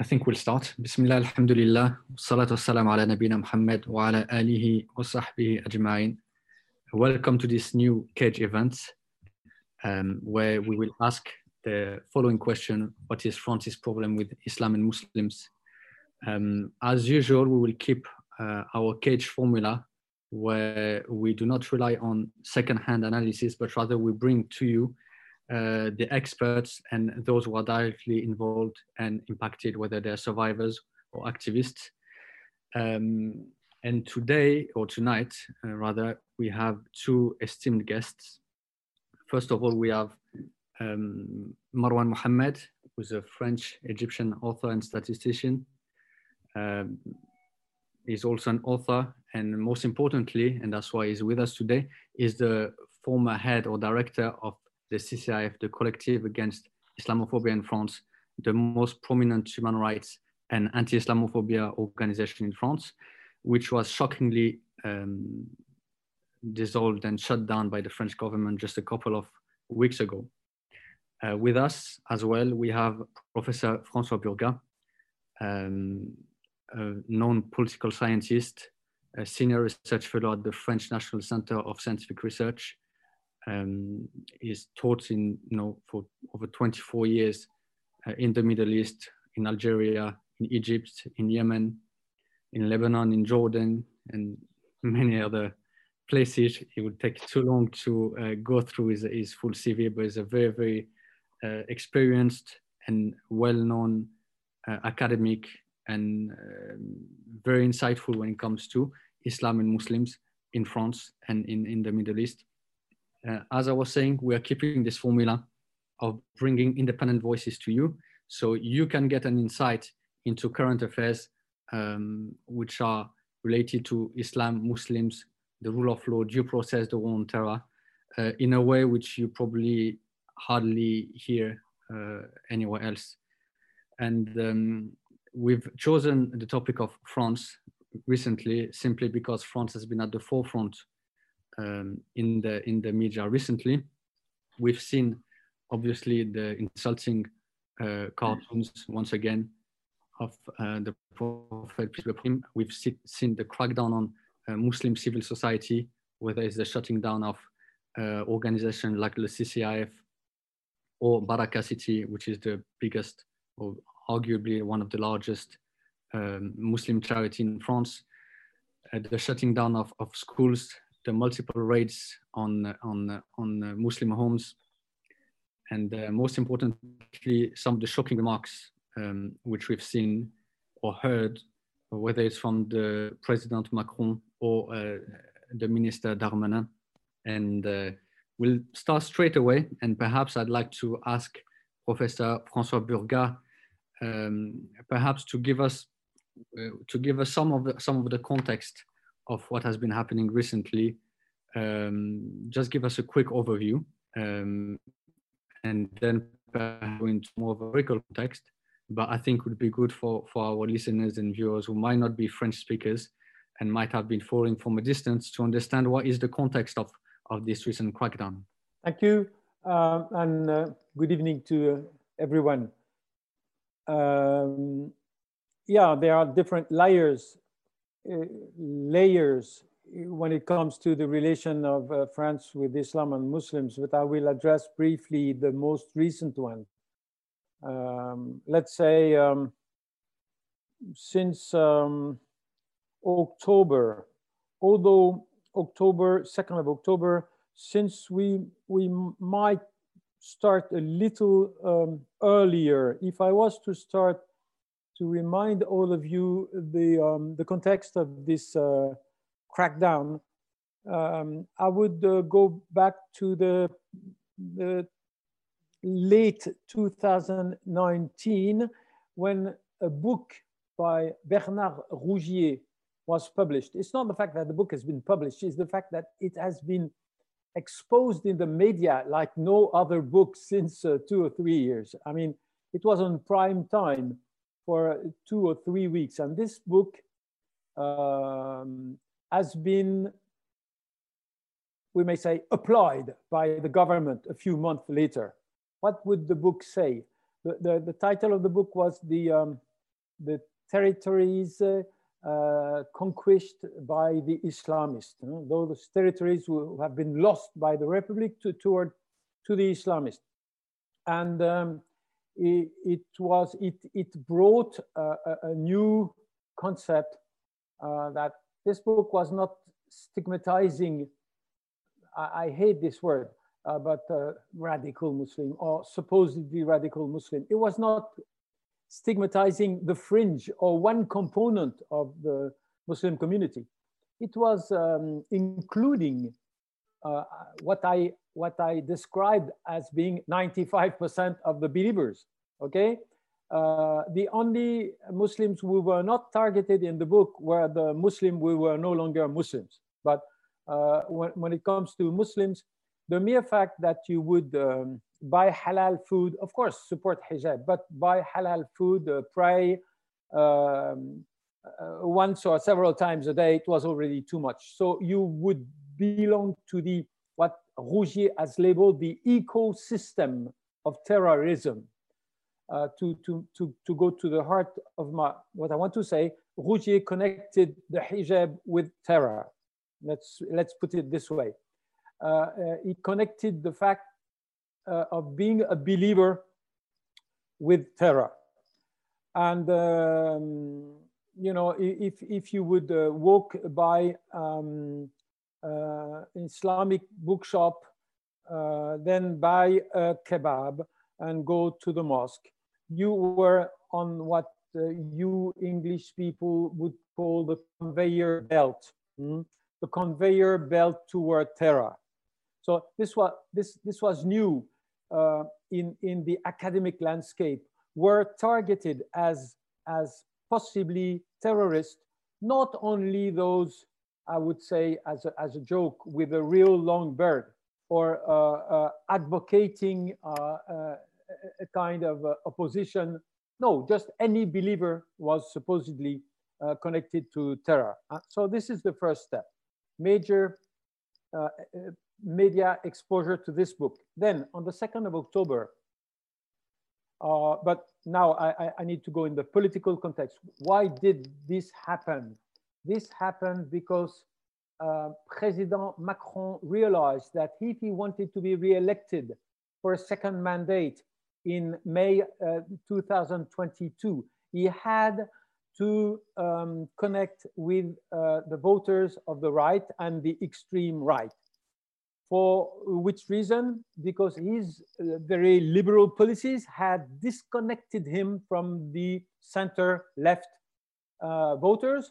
I think we'll start. Bismillah, alhamdulillah, salatu wassalam ala nabina Muhammad wa ala alihi wa sahbihi ajma'in. Welcome to this new CAGE event where we will ask the following question: what is France's problem with Islam and Muslims? As usual, we will keep our CAGE formula where we do not rely on second-hand analysis, but rather we bring to you the experts and those who are directly involved and impacted, whether they're survivors or activists. And today, or tonight rather, we have two esteemed guests. First of all, we have Marwan Muhammad, who's a French-Egyptian author and statistician. He's also an author, and most importantly, and that's why he's with us today, is the former head or director of the CCIF, the Collective Against Islamophobia in France, the most prominent human rights and anti-Islamophobia organization in France, which was shockingly dissolved and shut down by the French government just a couple of weeks ago. With us as well, we have Professor François Burgat, a known political scientist, a senior research fellow at the French National Center of Scientific Research. He's taught in, for over 24 years in the Middle East, in Algeria, in Egypt, in Yemen, in Lebanon, in Jordan, and many other places. It would take too long to go through his full CV, but he's a very, very experienced and well-known academic and very insightful when it comes to Islam and Muslims in France and in the Middle East. As I was saying, we are keeping this formula of bringing independent voices to you, so you can get an insight into current affairs which are related to Islam, Muslims, the rule of law, due process, the war on terror, in a way which you probably hardly hear anywhere else. And we've chosen the topic of France recently simply because France has been at the forefront in the media recently. We've seen, obviously, the insulting cartoons once again of the Prophet. We've seen the crackdown on Muslim civil society, whether it's the shutting down of organizations like the CCIF or Baraka City, which is the biggest, or arguably one of the largest Muslim charity in France, the shutting down of schools, the multiple raids on Muslim homes, and most importantly, some of the shocking remarks which we've seen or heard, whether it's from the President Macron or the Minister Darmanin. And we'll start straight away, and perhaps I'd like to ask Professor François Burgat perhaps to give us some of the context of what has been happening recently. Just give us a quick overview, and then go into more of a historical context. But I think it would be good for our listeners and viewers who might not be French speakers and might have been following from a distance to understand what is the context of this recent crackdown. Thank you, and good evening to everyone. Yeah, there are different layers when it comes to the relation of France with Islam and Muslims, but I will address briefly the most recent one. Let's say since October, although October, 2nd of October, since we might start a little earlier. If I was to start to remind all of you the context of this crackdown, I would go back to the late 2019, when a book by Bernard Rougier was published. It's not the fact that the book has been published, it's the fact that it has been exposed in the media like no other book since 2 or 3 years. I mean, it was on prime time for 2 or 3 weeks. And this book has been, we may say, applied by the government a few months later. What would the book say? the title of the book was the territories conquered by the Islamists, you know, those territories who have been lost by the Republic to the Islamists. And it brought a new concept that this book was not stigmatizing, I hate this word, but radical Muslim or supposedly radical Muslim. It was not stigmatizing the fringe or one component of the Muslim community. It was including what I described as being 95% of the believers, okay? The only Muslims who were not targeted in the book were the Muslims who were no longer Muslims. But when it comes to Muslims, the mere fact that you would buy halal food, of course, support hijab, but buy halal food, pray once or several times a day, it was already too much. So you would belong to the, what Rougier has labeled the ecosystem of terrorism. To go to the heart of what I want to say, Rougier connected the hijab with terror. Let's put it this way. It connected the fact of being a believer with terror. And you know, if you would walk by Islamic bookshop, then buy a kebab and go to the mosque, you were on what you English people would call the conveyor belt, the conveyor belt toward terror. So this was new in the academic landscape, were targeted as possibly terrorists, not only those, I would say as a joke, with a real long beard, or advocating a kind of opposition. No, just any believer was supposedly connected to terror. So this is the first step, major media exposure to this book. Then on the 2nd of October, but now I need to go in the political context. Why did this happen? This happened because President Macron realized that if he wanted to be re-elected for a second mandate in May 2022, he had to connect with the voters of the right and the extreme right. For which reason? Because his very liberal policies had disconnected him from the center-left voters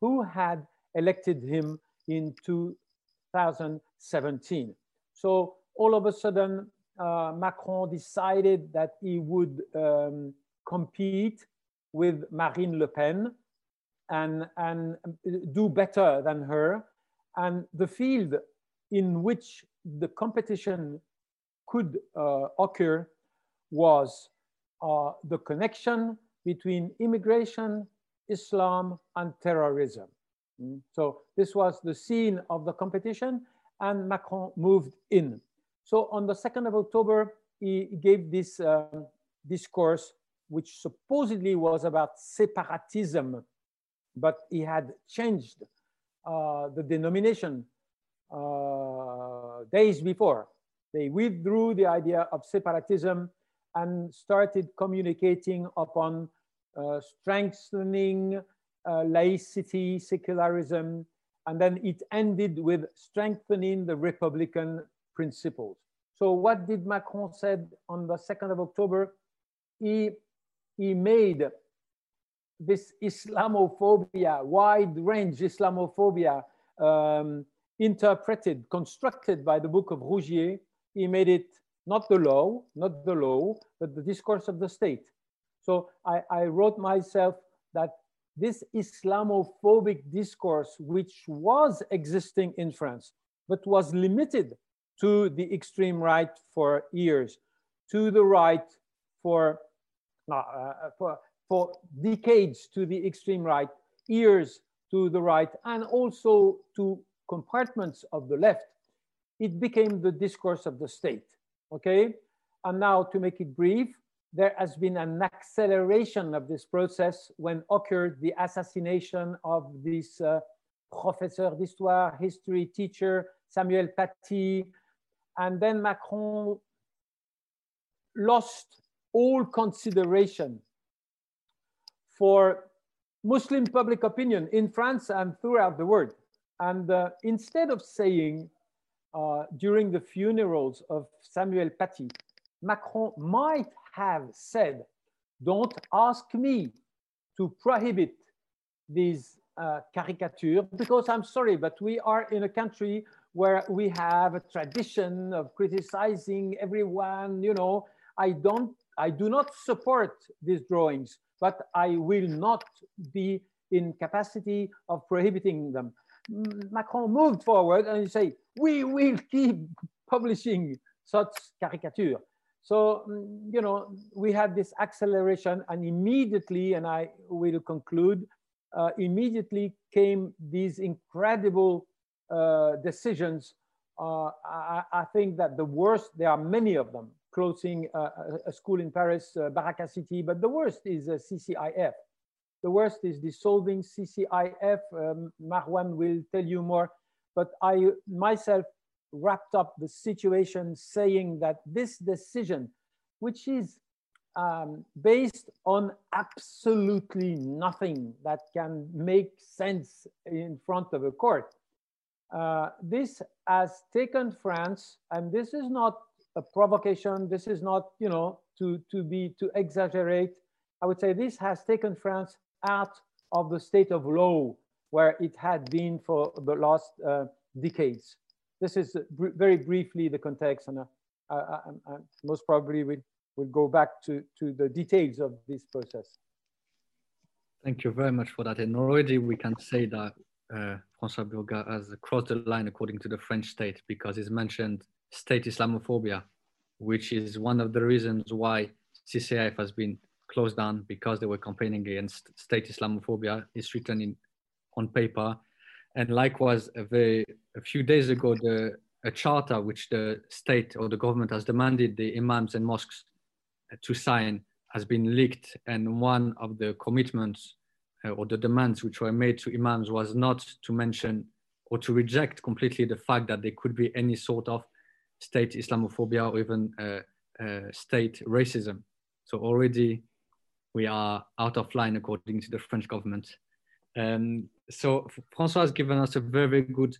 who had elected him in 2017. So all of a sudden, Macron decided that he would compete with Marine Le Pen and do better than her. And the field in which the competition could occur was the connection between immigration, Islam, and terrorism. So this was the scene of the competition, and Macron moved in. So on the 2nd of October, he gave this discourse, which supposedly was about separatism, but he had changed the denomination days before. They withdrew the idea of separatism and started communicating upon strengthening laicity, secularism, and then it ended with strengthening the republican principles. So what did Macron said on the 2nd of October? He made this Islamophobia, wide range Islamophobia, interpreted, constructed by the book of Rougier. He made it not the law, not the law, but the discourse of the state. So I wrote myself that this Islamophobic discourse, which was existing in France, but was limited to the extreme right for years, to the right for decades, to the extreme right, years to the right, and also to compartments of the left, it became the discourse of the state, okay? And now, to make it brief, there has been an acceleration of this process when occurred the assassination of this professor d'histoire, history teacher, Samuel Paty. And then Macron lost all consideration for Muslim public opinion in France and throughout the world. And instead of saying during the funerals of Samuel Paty, Macron might have said, don't ask me to prohibit these caricatures, because I'm sorry, but we are in a country where we have a tradition of criticizing everyone, you know, I do not support these drawings, but I will not be in capacity of prohibiting them. Macron moved forward and he said, we will keep publishing such caricature. So, you know, we had this acceleration, and immediately, and I will conclude, immediately came these incredible decisions. I think that the worst, there are many of them, closing a school in Paris, Baraka City, but the worst is CCIF. The worst is dissolving CCIF. Marwan will tell you more, but I myself wrapped up the situation saying that this decision, which is based on absolutely nothing that can make sense in front of a court, this has taken France, and this is not a provocation, this is not, you know, to exaggerate, I would say this has taken France out of the state of law where it had been for the last decades. This is very briefly the context, and I most probably we'll go back to the details of this process. Thank you very much for that. And already we can say that François Burgat has crossed the line according to the French state, because he's mentioned state Islamophobia, which is one of the reasons why CCIF has been closed down, because they were campaigning against state Islamophobia. It's written in, on paper. And likewise, a few days ago, a charter which the state or the government has demanded the imams and mosques to sign has been leaked. And one of the commitments or the demands which were made to imams was not to mention or to reject completely the fact that there could be any sort of state Islamophobia or even state racism. So already we are out of line according to the French government. So François has given us a very good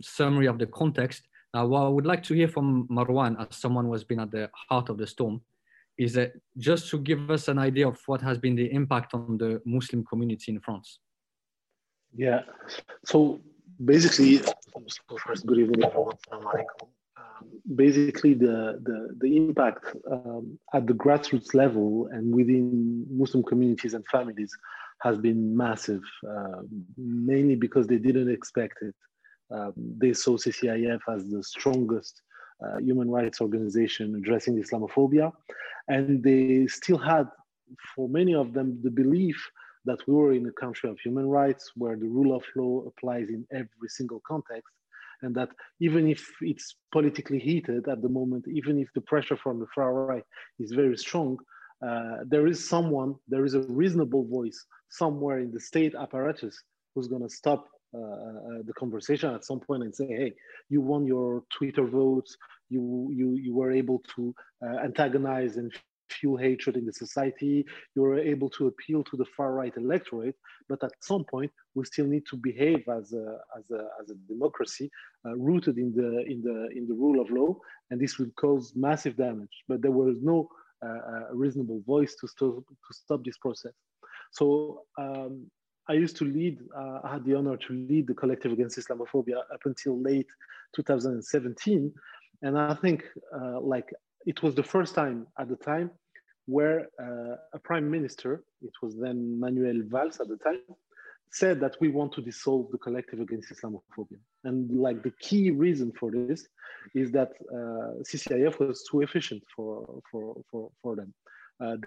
summary of the context. Now, what I would like to hear from Marwan, as someone who has been at the heart of the storm, is that just to give us an idea of what has been the impact on the Muslim community in France. Yeah, so basically, first, good evening, everyone. Basically, the impact at the grassroots level and within Muslim communities and families has been massive, mainly because they didn't expect it. They saw CCIF as the strongest human rights organization addressing Islamophobia. And they still had, for many of them, the belief that we were in a country of human rights where the rule of law applies in every single context. And that even if it's politically heated at the moment, even if the pressure from the far right is very strong, there is a reasonable voice somewhere in the state apparatus who's going to stop the conversation at some point and say, hey, you won your Twitter votes, you were able to antagonize and fuel hatred in the society, you were able to appeal to the far-right electorate, but at some point we still need to behave as a democracy rooted in the rule of law, and this will cause massive damage. But there was no reasonable voice to stop this process. So I used to lead, I had the honor to lead the Collective Against Islamophobia up until late 2017, and I think it was the first time at the time where a prime minister, it was then Manuel Valls at the time, said that we want to dissolve the Collective Against Islamophobia. And like the key reason for this is that CCIF was too efficient for them.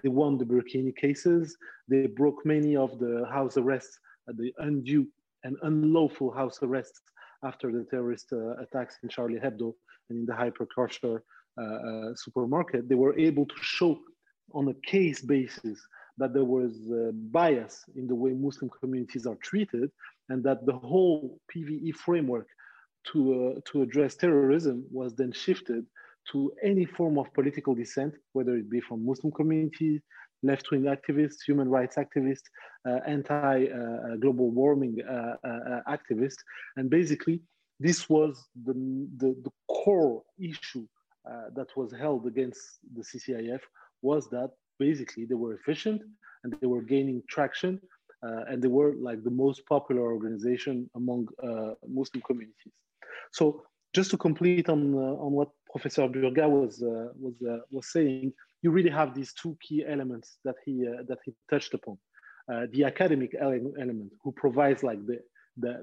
They won the Burkini cases, they broke many of the house arrests, the undue and unlawful house arrests after the terrorist attacks in Charlie Hebdo and in the hyperculture supermarket. They were able to show on a case basis that there was bias in the way Muslim communities are treated, and that the whole PVE framework to address terrorism was then shifted to any form of political dissent, whether it be from Muslim communities, left-wing activists, human rights activists, anti-global warming activists. And basically, this was the core issue that was held against the CCIF, was that basically they were efficient and they were gaining traction and they were like the most popular organization among Muslim communities. So just to complete on what Professor Burgat was saying, you really have these two key elements that he touched upon: the academic element, who provides like the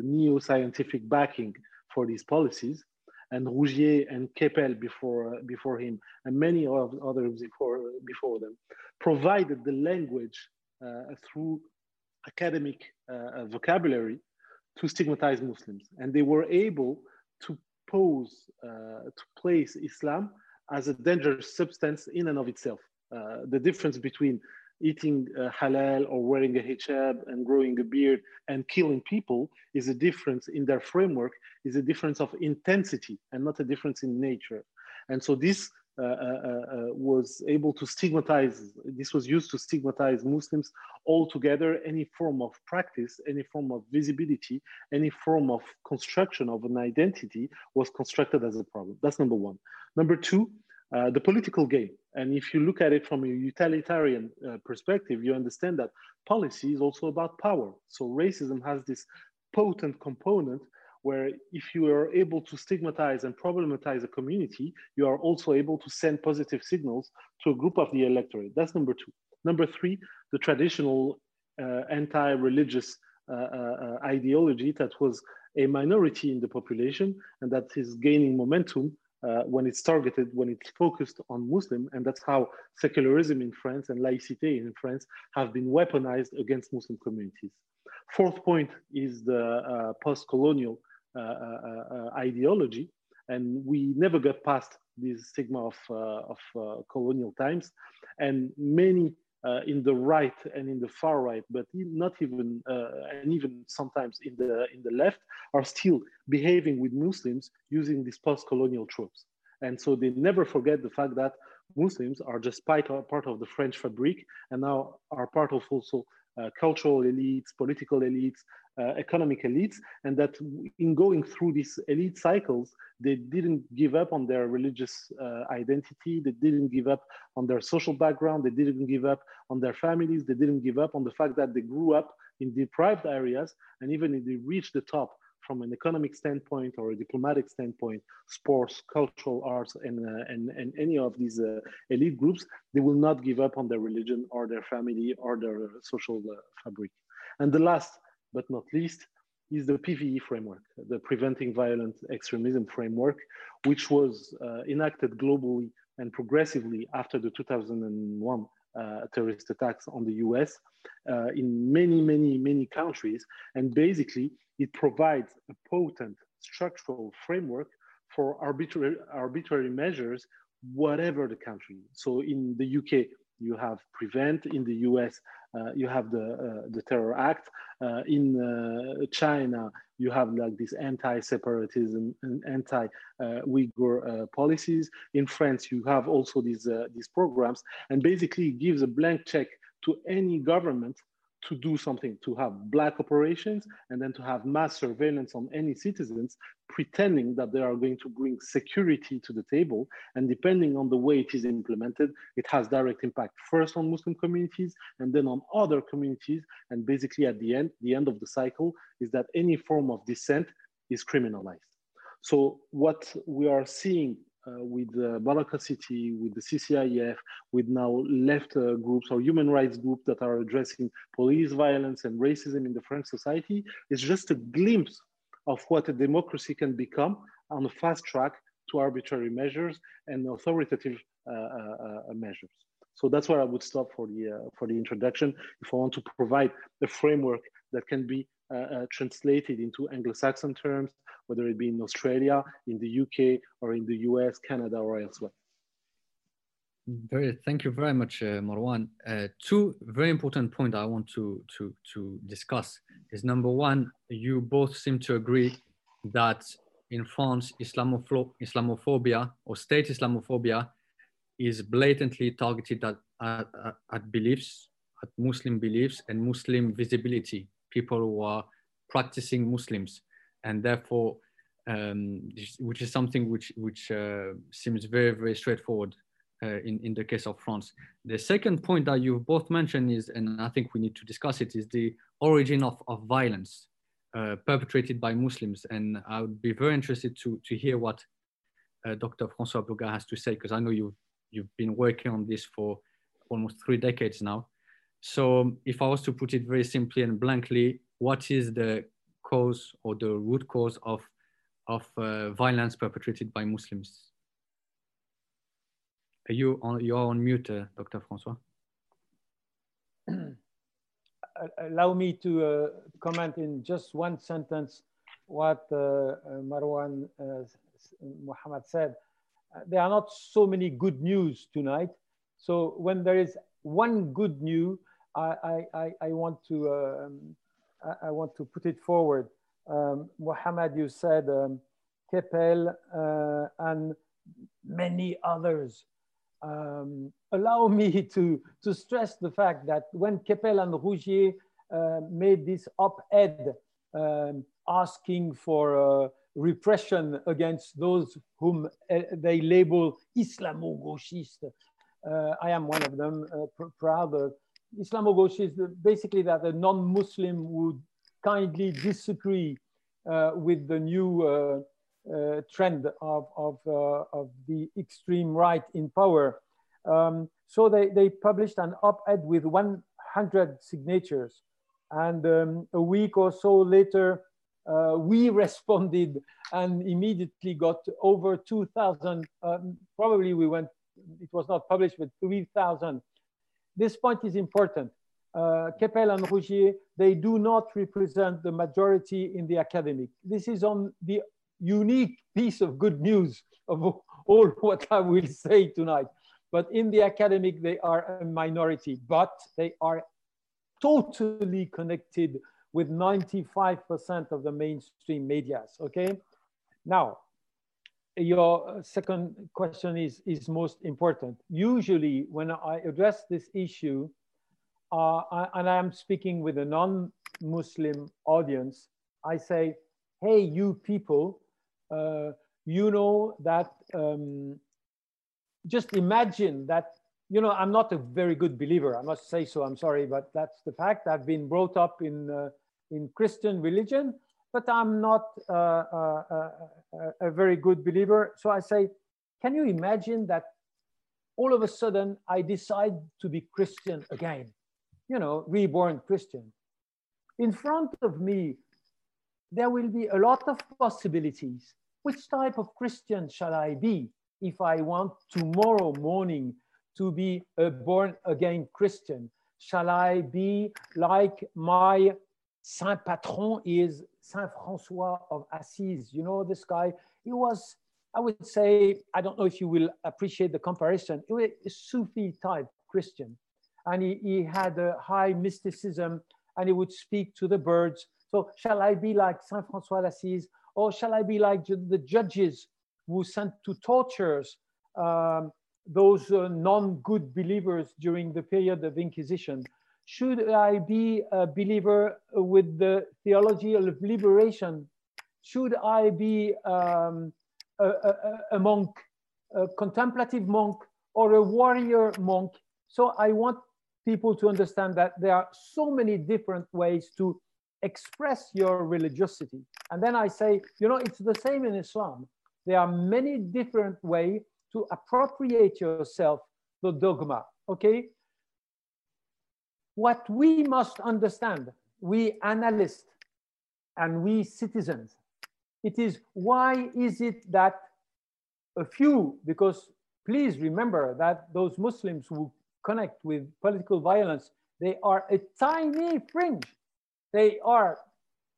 neo-scientific backing for these policies, and Rougier and Kepel before him, and many others before them, provided the language through academic vocabulary to stigmatize Muslims. And they were able to place Islam as a dangerous substance in and of itself. The difference between eating halal or wearing a hijab and growing a beard and killing people is a difference in their framework, is a difference of intensity and not a difference in nature. And so this was able to stigmatize, this was used to stigmatize Muslims altogether, any form of practice, any form of visibility, any form of construction of an identity was constructed as a problem. That's number one. Number two, the political game. And if you look at it from a utilitarian perspective, you understand that policy is also about power. So racism has this potent component where if you are able to stigmatize and problematize a community, you are also able to send positive signals to a group of the electorate. That's number two. Number three, the traditional anti-religious ideology that was a minority in the population and that is gaining momentum when it's targeted, when it's focused on Muslim, and that's how secularism in France and laïcité in France have been weaponized against Muslim communities. Fourth point is the post-colonial ideology, and we never got past this stigma of colonial times, and many in the right and in the far right, but not even and even sometimes in the left, are still behaving with Muslims using these post-colonial tropes. And so they never forget the fact that Muslims are just part of the French fabric and now are part of also cultural elites, political elites, economic elites, and that in going through these elite cycles, they didn't give up on their religious identity, they didn't give up on their social background, they didn't give up on their families, they didn't give up on the fact that they grew up in deprived areas, and even if they reached the top from an economic standpoint or a diplomatic standpoint, sports, cultural arts, and any of these elite groups, they will not give up on their religion or their family or their social fabric. And the last but not least is the PVE framework, the Preventing Violent Extremism framework, which was enacted globally and progressively after the 2001 terrorist attacks on the US in many, many, many countries. And basically, it provides a potent structural framework for arbitrary measures, whatever the country. So in the UK, you have Prevent, in the US, you have the Terror Act, in China, you have like this anti-separatism and anti-Uyghur policies. In France, you have also these programs, and basically it gives a blank check to any government to do something, to have black operations and then to have mass surveillance on any citizens, pretending that they are going to bring security to the table. And depending on the way it is implemented, it has direct impact first on Muslim communities and then on other communities. And basically at the end of the cycle is that any form of dissent is criminalized. So what we are seeing with Baraka City, with the CCIF, with now left groups or human rights groups that are addressing police violence and racism in the French society, is just a glimpse of what a democracy can become on a fast track to arbitrary measures and authoritative measures. So that's where I would stop for the introduction. If I want to provide a framework that can be translated into Anglo-Saxon terms, whether it be in Australia, in the UK, or in the US, Canada, or elsewhere. Thank you very much, Marwan. Two very important points I want to discuss is, number one, you both seem to agree that in France, Islamophobia or state Islamophobia is blatantly targeted at beliefs, at Muslim beliefs and Muslim visibility, people who are practicing Muslims, and therefore, which is something which seems very, very straightforward in the case of France. The second point that you've both mentioned is, and I think we need to discuss it, is the origin of violence perpetrated by Muslims. And I would be very interested to hear what Dr. François Burgat has to say, because I know you've been working on this for almost 3 decades now. So if I was to put it very simply and blankly, what is the cause or the root cause of violence perpetrated by Muslims? You are on mute, Dr. François. Allow me to comment in just one sentence what Marwan Muhammad said. There are not so many good news tonight. So when there is one good news, I want to put it forward. Mohammed, you said Kepel and many others. Allow me to stress the fact that when Kepel and Rougier made this op-ed asking for repression against those whom they label Islamo-gauchistes, I am one of them, proud of Islamo-gauchists, basically that a non-Muslim would kindly disagree with the new trend of the extreme right in power. So they published an op-ed with 100 signatures. And a week or so later, we responded and immediately got over 2,000, probably we went, it was not published, but 3,000. This point is important. Kepel and Rougier, they do not represent the majority in the academic. This is on the unique piece of good news of all what I will say tonight. But in the academic, they are a minority, but they are totally connected with 95% of the mainstream medias, okay? Now, your second question is most important. Usually when I address this issue, and I am speaking with a non-Muslim audience, I say, hey, you people, you know that, just imagine that, you know, I'm not a very good believer, I must say so, I'm sorry, but that's the fact. I've been brought up in Christian religion, but I'm not a very good believer. So I say, can you imagine that all of a sudden I decide to be Christian again, you know, reborn Christian? In front of me, there will be a lot of possibilities. Which type of Christian shall I be if I want tomorrow morning to be a born again Christian? Shall I be like my Saint Patron is Saint François of Assise? You know, this guy, he was, I would say, I don't know if you will appreciate the comparison, he was a Sufi type Christian. And he had a high mysticism and he would speak to the birds. So shall I be like Saint François d'Assise, or shall I be like the judges who sent to tortures those non-good believers during the period of Inquisition? Should I be a believer with the theology of liberation? Should I be a monk, a contemplative monk, or a warrior monk? So I want people to understand that there are so many different ways to express your religiosity. And then I say, you know, it's the same in Islam. There are many different ways to appropriate yourself the dogma, okay? What we must understand, we analysts and we citizens, it is why is it that a few, because please remember that those Muslims who connect with political violence, they are a tiny fringe. They are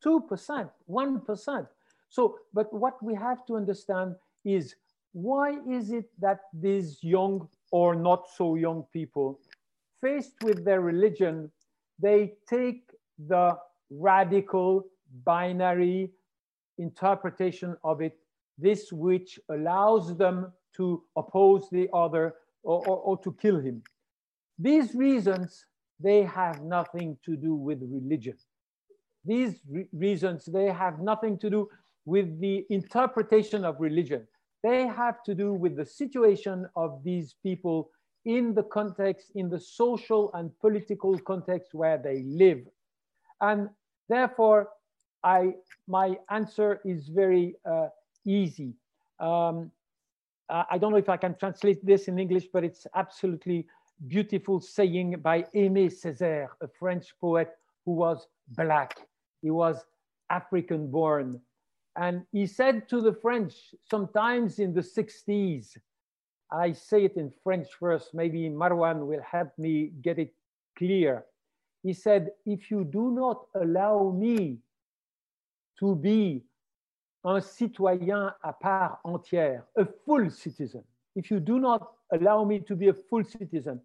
2%, 1%. So, but what we have to understand is why is it that these young or not so young people, faced with their religion, they take the radical binary interpretation of it, this which allows them to oppose the other or to kill him. These reasons, they have nothing to do with religion. These reasons, they have nothing to do with the interpretation of religion. They have to do with the situation of these people in the context, in the social and political context where they live. And therefore, my answer is very easy. I don't know if I can translate this in English, but it's absolutely beautiful saying by Aimé Césaire, a French poet who was black. He was African born. And he said to the French, sometimes in the 60s, I say it in French first, maybe Marwan will help me get it clear. He said, if you do not allow me to be un citoyen à part entière, a full citizen, if you do not allow me to be a full citizen,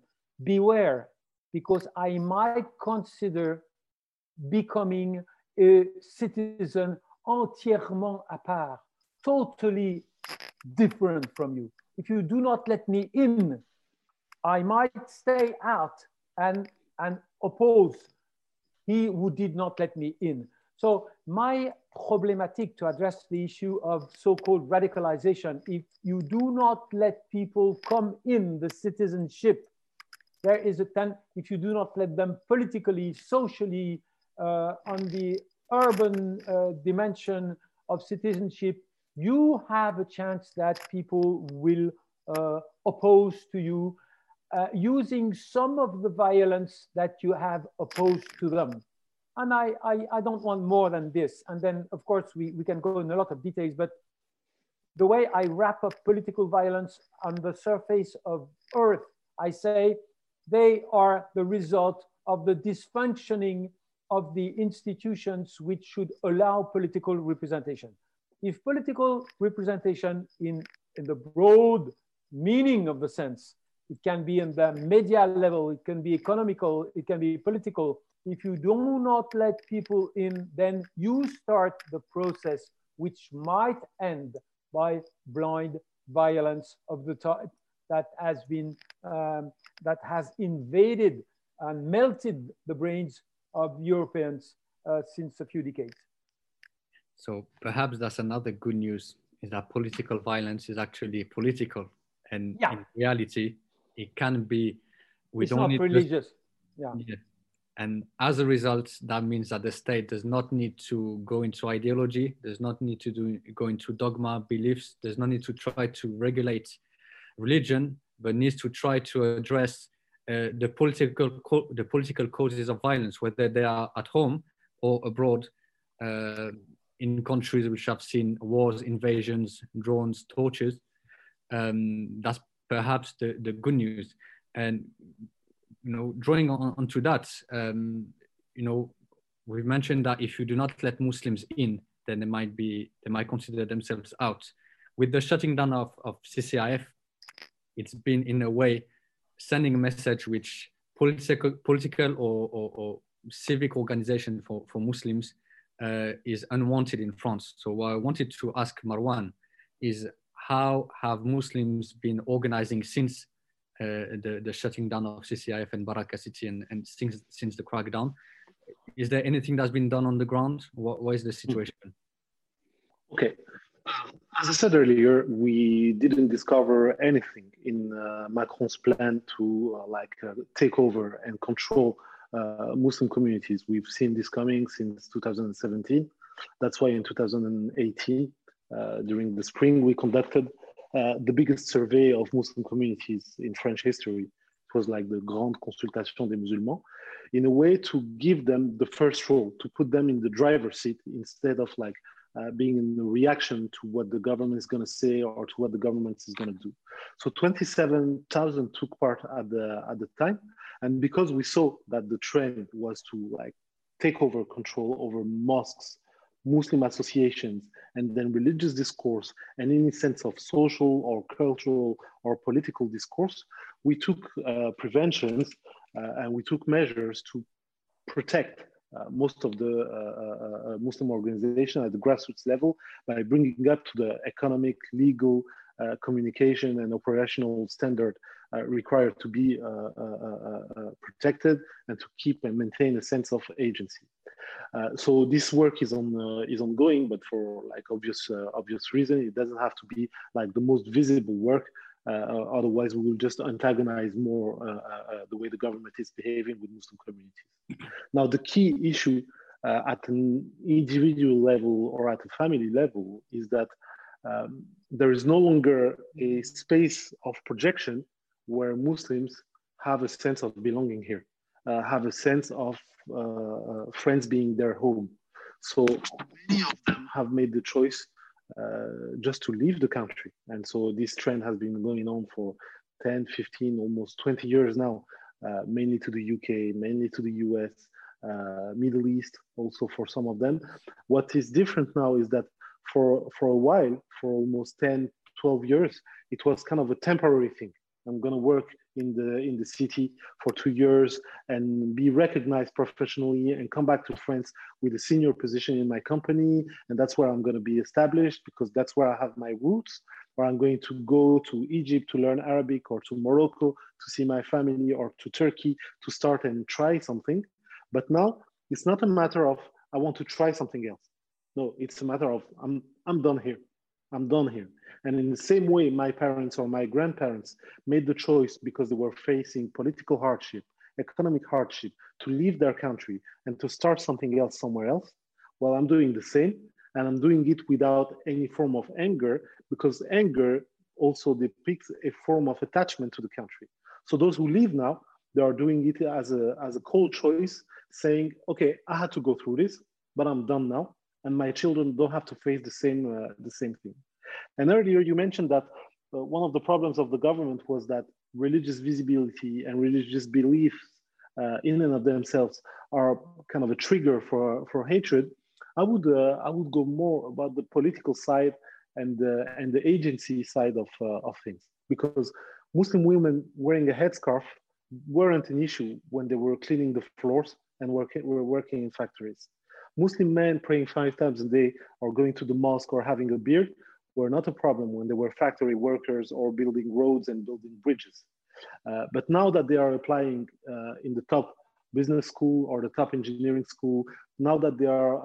beware, because I might consider becoming a citizen entièrement à part, totally different from you. If you do not let me in, I might stay out and oppose he who did not let me in. So my problematic to address the issue of so-called radicalization, if you do not let people come in the citizenship, there is a tendency, if you do not let them politically, socially, on the urban dimension of citizenship, you have a chance that people will oppose to you using some of the violence that you have opposed to them. And I don't want more than this. And then, of course, we can go in a lot of details, but the way I wrap up political violence on the surface of earth, I say they are the result of the dysfunctioning of the institutions which should allow political representation. If political representation in the broad meaning of the sense, it can be in the media level, it can be economical, it can be political. If you do not let people in, then you start the process which might end by blind violence of the type that has been, that has invaded and melted the brains of Europeans since a few decades. So perhaps that's another good news, is that political violence is actually political. And yeah, in reality, it can be, it's not religious. Just, yeah. Yeah. And as a result, that means that the state does not need to go into ideology, does not need to go into dogma, beliefs, does not need to try to regulate religion, but needs to try to address the political causes of violence, whether they are at home or abroad, in countries which have seen wars, invasions, drones, tortures. That's perhaps the good news. And you know, drawing onto that, you know, we've mentioned that if you do not let Muslims in, then they might consider themselves out. With the shutting down of CCIF, it's been in a way sending a message which political or civic organization for Muslims is unwanted in France. So what I wanted to ask Marwan is, how have Muslims been organizing since the shutting down of CCIF and Baraka City and since the crackdown? Is there anything that's been done on the ground? What is the situation? Okay, as I said earlier, we didn't discover anything in Macron's plan to take over and control Muslim communities. We've seen this coming since 2017. That's why in 2018, during the spring, we conducted the biggest survey of Muslim communities in French history. It was like the Grande Consultation des Musulmans, in a way to give them the first role, to put them in the driver's seat instead of being in the reaction to what the government is going to say or to what the government is going to do. So 27,000 took part at the time. And because we saw that the trend was to take over control over mosques, Muslim associations, and then religious discourse, and any sense of social or cultural or political discourse, we took preventions and we took measures to protect most of the Muslim organization at the grassroots level by bringing up to the economic, legal, communication and operational standard required to be protected and to keep and maintain a sense of agency. So this work is ongoing, but for like obvious reason, it doesn't have to be like the most visible work. Otherwise, we will just antagonize more the way the government is behaving with Muslim communities. Now, the key issue at an individual level or at a family level is that there is no longer a space of projection where Muslims have a sense of belonging here, have a sense of friends being their home. So many of them have made the choice just to leave the country. And so this trend has been going on for 10, 15, almost 20 years now, mainly to the UK, mainly to the US, Middle East, also for some of them. What is different now is that for a while, for almost 10, 12 years, it was kind of a temporary thing. I'm going to work in the city for 2 years and be recognized professionally and come back to France with a senior position in my company. And that's where I'm going to be established because that's where I have my roots, where I'm going to go to Egypt to learn Arabic or to Morocco to see my family or to Turkey to start and try something. But now it's not a matter of, I want to try something else. No, it's a matter of, I'm done here. I'm done here. And in the same way, my parents or my grandparents made the choice because they were facing political hardship, economic hardship, to leave their country and to start something else somewhere else. Well, I'm doing the same, and I'm doing it without any form of anger, because anger also depicts a form of attachment to the country. So those who leave now, they are doing it as a cold choice, saying, okay, I had to go through this, but I'm done now. And my children don't have to face the same thing. And earlier you mentioned that one of the problems of the government was that religious visibility and religious beliefs in and of themselves are kind of a trigger for hatred. I would go more about the political side and the agency side of things, because Muslim women wearing a headscarf weren't an issue when they were cleaning the floors and were working in factories. Muslim men praying 5 times a day or going to the mosque or having a beard were not a problem when they were factory workers or building roads and building bridges. But now that they are applying in the top business school or the top engineering school, now that they are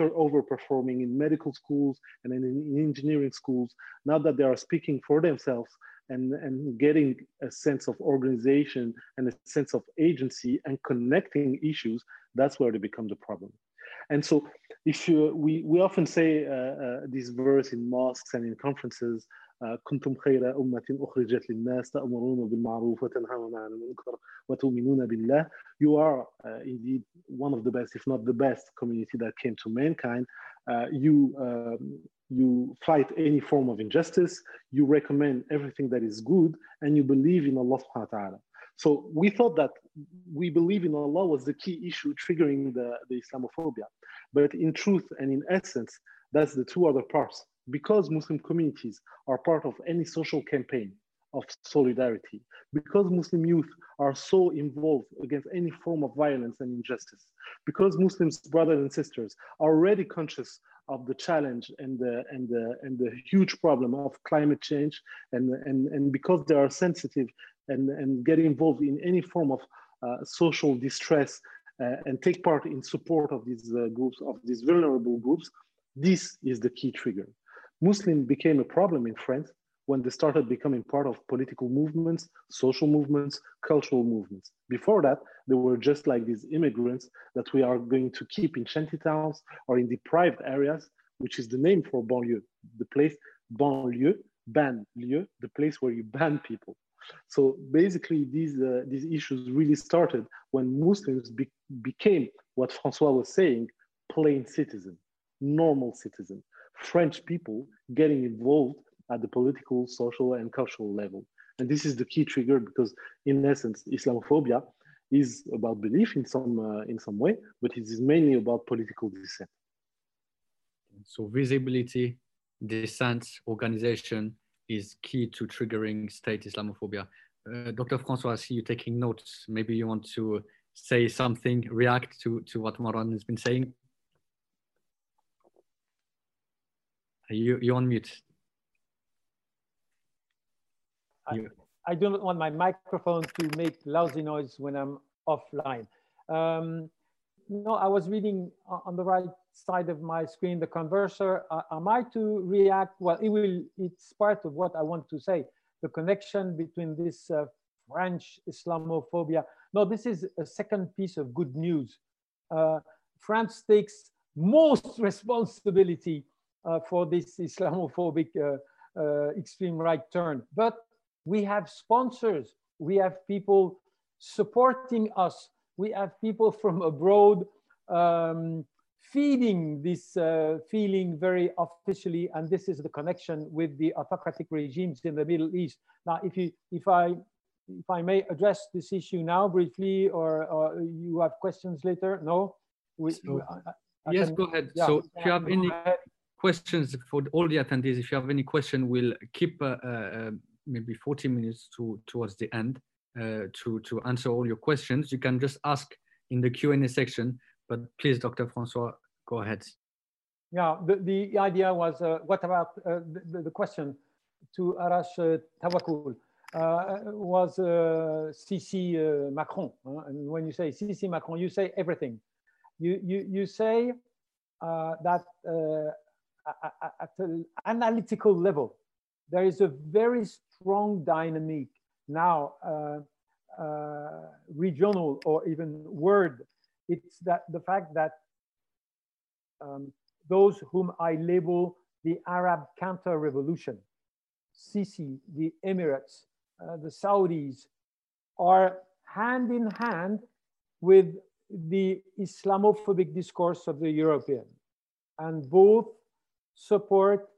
overperforming in medical schools and in engineering schools, now that they are speaking for themselves and getting a sense of organization and a sense of agency and connecting issues, that's where they become the problem. And so if we often say this verse in mosques and in conferences, كنتم خير أمة أخرجت للناس تأمرون بالمعروف وتنهون عن المنكر وتؤمنون بالله. You are indeed one of the best, if not the best, community that came to mankind. You fight any form of injustice, you recommend everything that is good, and you believe in Allah subhanahu wa ta'ala. So we thought that we believe in Allah was the key issue triggering the Islamophobia. But in truth and in essence, that's the two other parts. Because Muslim communities are part of any social campaign of solidarity, because Muslim youth are so involved against any form of violence and injustice, because Muslim brothers and sisters are already conscious of the challenge and the huge problem of climate change, and because they are sensitive and get involved in any form of social distress and take part in support of these groups, of these vulnerable groups, this is the key trigger. Muslim became a problem in France when they started becoming part of political movements, social movements, cultural movements. Before that, they were just like these immigrants that we are going to keep in shanty towns or in deprived areas, which is the name for banlieue, the place banlieue, ban lieu, the place where you ban people. So basically, these issues really started when Muslims became what Francois was saying, plain citizen, normal citizen, French people getting involved at the political, social, and cultural level. And this is the key trigger, because in essence, Islamophobia is about belief in some way, but it is mainly about political dissent. So visibility, dissent, organization is key to triggering state Islamophobia. Dr. François, I see you taking notes. Maybe you want to say something, react to what Marwan has been saying. You're on mute. I do not want my microphone to make lousy noise when I'm offline. No, I was reading on the right side of my screen, the converser. Am I to react? Well, it will, it's part of what I want to say. The connection between this French Islamophobia. No, this is a second piece of good news. France takes most responsibility for this Islamophobic extreme right turn. But we have sponsors. We have people supporting us. We have people from abroad feeding this feeling very officially, and this is the connection with the autocratic regimes in the Middle East. Now, if I may address this issue now briefly, or you have questions later? No? Yes, go ahead. Yeah. So if you have any questions for all the attendees, if you have any question, we'll keep maybe 40 minutes towards the end to answer all your questions. You can just ask in the Q&A section, but please, Dr. François, go ahead. Yeah, the idea was, what about the question to Arash Tawakul? Was Sisi Macron. And when you say Sisi Macron, you say everything. You say that at an analytical level, there is a very strong dynamic now, regional or even world. It's that the fact that those whom I label the Arab counter-revolution, Sisi, the Emirates, the Saudis, are hand in hand with the Islamophobic discourse of the European, and both support,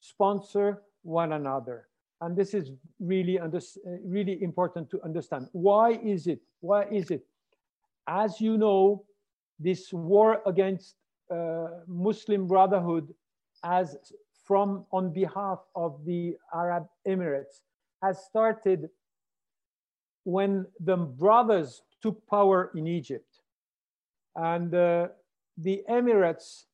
sponsor one another. And this is really, really important to understand. Why is it? Why is it? As you know, this war against Muslim Brotherhood as from on behalf of the Arab Emirates has started when the brothers took power in Egypt, and the Emirates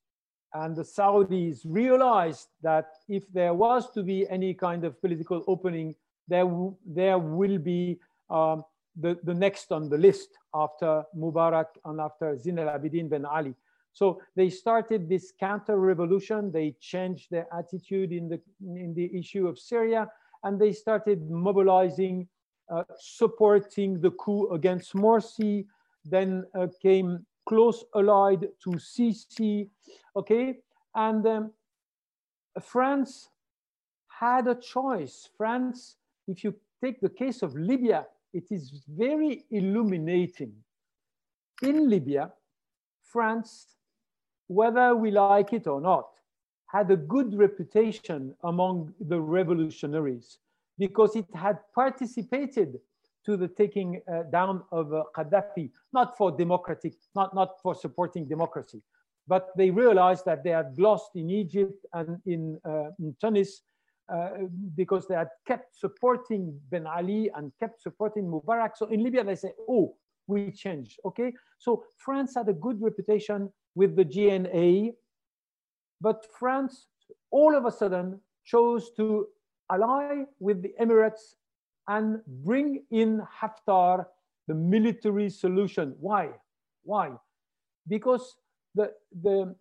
and the Saudis realized that if there was to be any kind of political opening, there will be the next on the list after Mubarak and after Zine El Abidine Ben Ali. So they started this counter-revolution. They changed their attitude in the issue of Syria, and they started mobilizing, supporting the coup against Morsi, then came close allied to Sisi, okay? And France had a choice. France, if you take the case of Libya, it is very illuminating. In Libya, France, whether we like it or not, had a good reputation among the revolutionaries because it had participated to the taking down of Gaddafi, not for supporting democracy, but they realized that they had lost in Egypt and in Tunis because they had kept supporting Ben Ali and kept supporting Mubarak. So in Libya, they say, oh, we change, okay? So France had a good reputation with the GNA, but France all of a sudden chose to ally with the Emirates and bring in Haftar, the military solution. Why? Why? Because the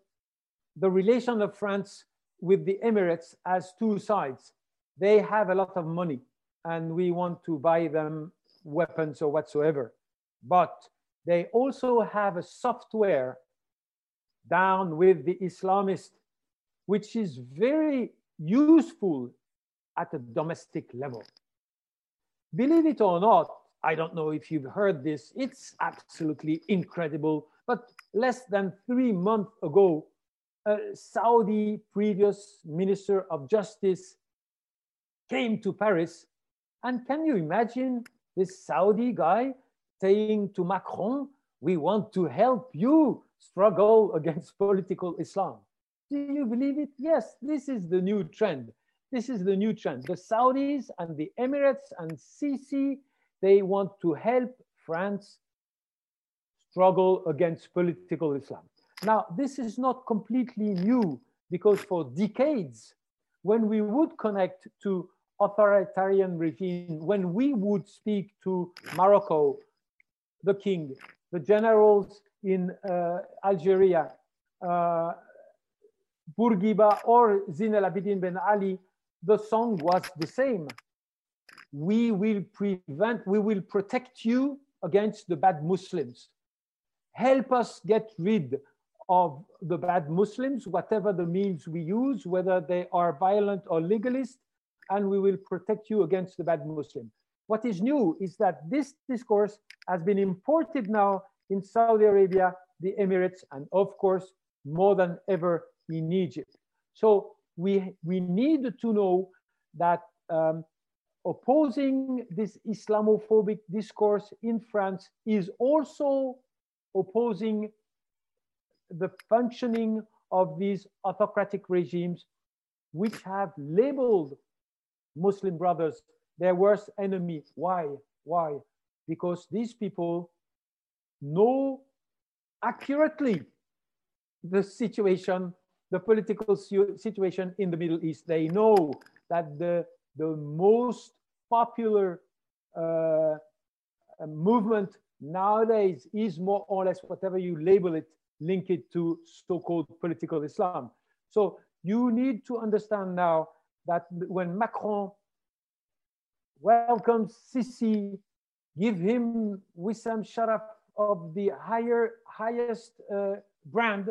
relation of France with the Emirates has two sides. They have a lot of money and we want to buy them weapons or whatsoever. But they also have a software down with the Islamists, which is very useful at a domestic level. Believe it or not, I don't know if you've heard this, it's absolutely incredible, but less than 3 months ago, a Saudi previous Minister of Justice came to Paris. And can you imagine this Saudi guy saying to Macron, we want to help you struggle against political Islam? Do you believe it? Yes, this is the new trend. This is the new trend. The Saudis and the Emirates and Sisi, they want to help France struggle against political Islam. Now, this is not completely new, because for decades, when we would connect to authoritarian regime, when we would speak to Morocco, the king, the generals in Algeria, Bourguiba or Zine El Abidine Ben Ali, the song was the same. We will prevent, we will protect you against the bad Muslims. Help us get rid of the bad Muslims, whatever the means we use, whether they are violent or legalist, and we will protect you against the bad Muslim. What is new is that this discourse has been imported now in Saudi Arabia, the Emirates, and of course, more than ever in Egypt. So we need to know that opposing this Islamophobic discourse in France is also opposing the functioning of these autocratic regimes, which have labeled Muslim Brothers their worst enemy. Why? Why? Because these people know accurately the situation, the political situation in the Middle East. They know that the most popular movement nowadays is more or less, whatever you label it, link it to so-called political Islam. So you need to understand now that when Macron welcomes Sisi, give him Wissam Sharaf of the highest brand,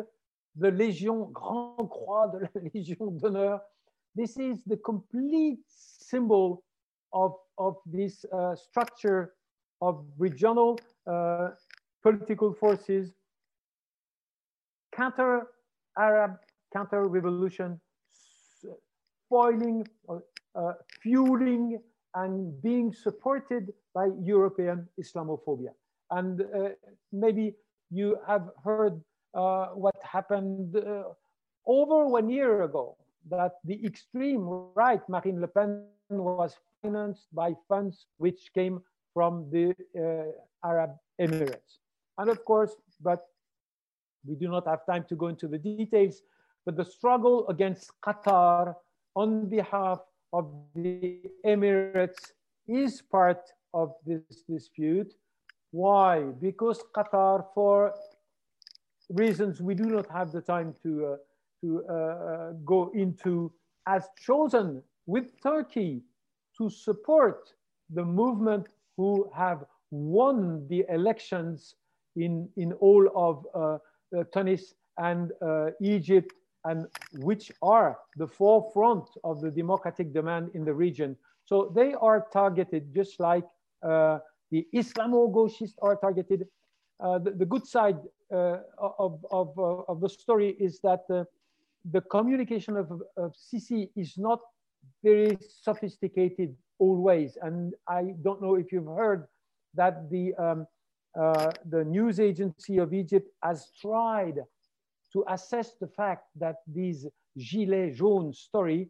the Légion, Grand Croix de la Légion d'honneur. This is the complete symbol of this structure of regional political forces, counter-Arab, counter-revolution, spoiling, fueling, and being supported by European Islamophobia. And maybe you have heard what happened over 1 year ago, that the extreme right, Marine Le Pen, was financed by funds which came from the Arab Emirates. And of course, but we do not have time to go into the details, but the struggle against Qatar on behalf of the Emirates is part of this dispute. Why? Because Qatar, for reasons we do not have the time to go into, has chosen with Turkey to support the movement who have won the elections in all of Tunis and Egypt, and which are the forefront of the democratic demand in the region. So they are targeted just like the Islamo-gauchists are targeted. The good side of the story is that the communication of Sisi is not very sophisticated always. And I don't know if you've heard that the news agency of Egypt has tried to assess the fact that this Gilet Jaune story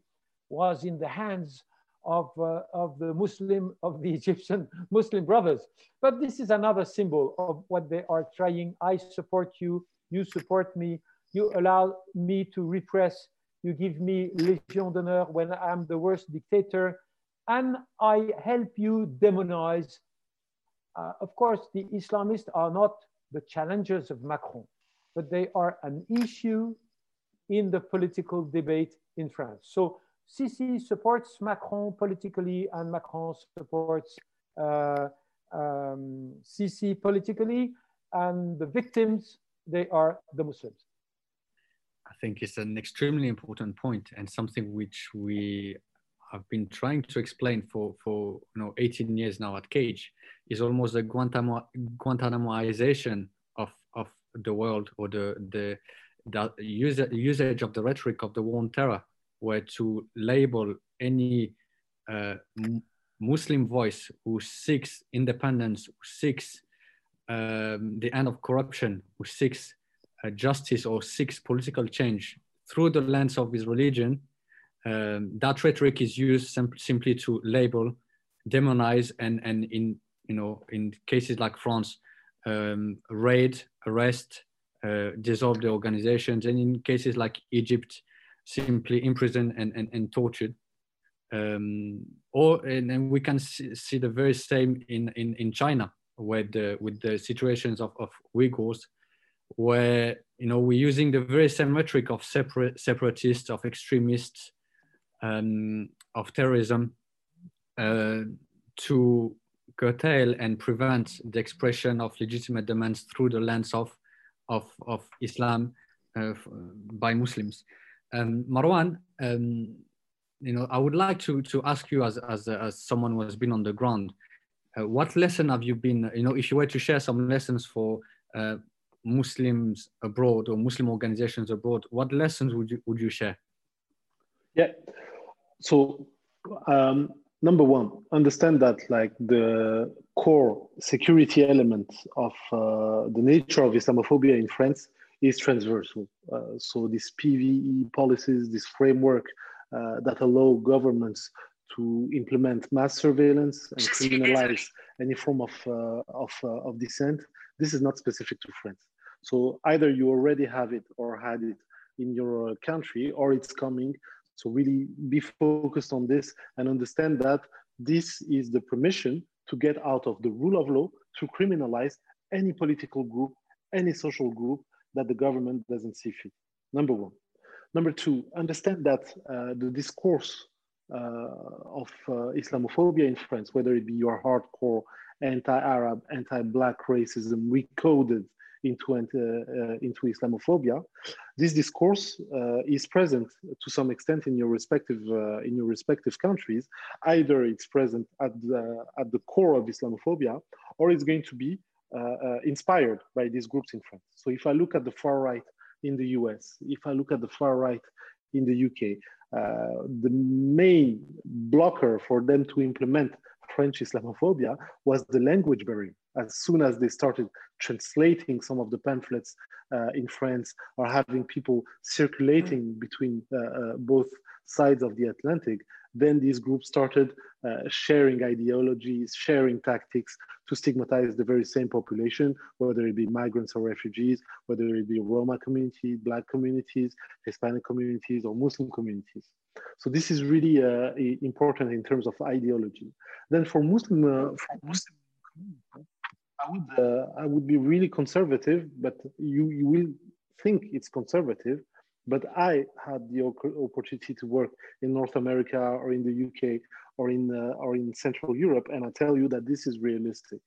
was in the hands of the Egyptian Muslim Brothers. But this is another symbol of what they are trying. I support you, you support me, you allow me to repress, you give me Légion d'honneur when I'm the worst dictator, and I help you demonize. Of course, the Islamists are not the challengers of Macron, but they are an issue in the political debate in France. So Sisi supports Macron politically, and Macron supports Sisi politically, and the victims, they are the Muslims. I think it's an extremely important point, and something which we have been trying to explain for 18 years now at CAGE, is almost the Guantanamoization of the world, or the usage of the rhetoric of the war on terror, where to label any Muslim voice who seeks independence, who seeks the end of corruption, who seeks justice or seeks political change through the lens of his religion, that rhetoric is used simply to label, demonize, and in cases like France, raid, arrest, dissolve the organizations, and in cases like Egypt, simply imprison and tortured. And we can see the very same in China, where with the situations of Uyghurs, where we're using the very same rhetoric of separatists, of extremists, of terrorism, to curtail and prevent the expression of legitimate demands through the lens of Islam by Muslims. Marwan, I would like to ask you, as someone who has been on the ground, what lesson have you been, if you were to share some lessons for Muslims abroad or Muslim organizations abroad, what lessons would you share? Yeah, so number one, understand that like the core security element of the nature of Islamophobia in France is transversal. So these PVE policies, this framework that allow governments to implement mass surveillance and criminalize any form of dissent, this is not specific to France. So either you already have it or had it in your country, or it's coming. So really be focused on this and understand that this is the permission to get out of the rule of law to criminalize any political group, any social group that the government doesn't see fit. Number one. Number two, understand that the discourse of Islamophobia in France, whether it be your hardcore anti-Arab, anti-Black racism recoded into Islamophobia, this discourse is present to some extent in your respective countries. Either it's present at the core of Islamophobia, or it's going to be inspired by these groups in France. So if I look at the far right in the US, if I look at the far right in the UK, the main blocker for them to implement French Islamophobia was the language barrier. As soon as they started translating some of the pamphlets in France, or having people circulating between both sides of the Atlantic, then these groups started sharing ideologies, sharing tactics to stigmatize the very same population, whether it be migrants or refugees, whether it be Roma community, Black communities, Hispanic communities, or Muslim communities. So this is really important in terms of ideology. Then for Muslim I would be really conservative, but you will think it's conservative. But I had the opportunity to work in North America or in the UK or in Central Europe, and I tell you that this is realistic.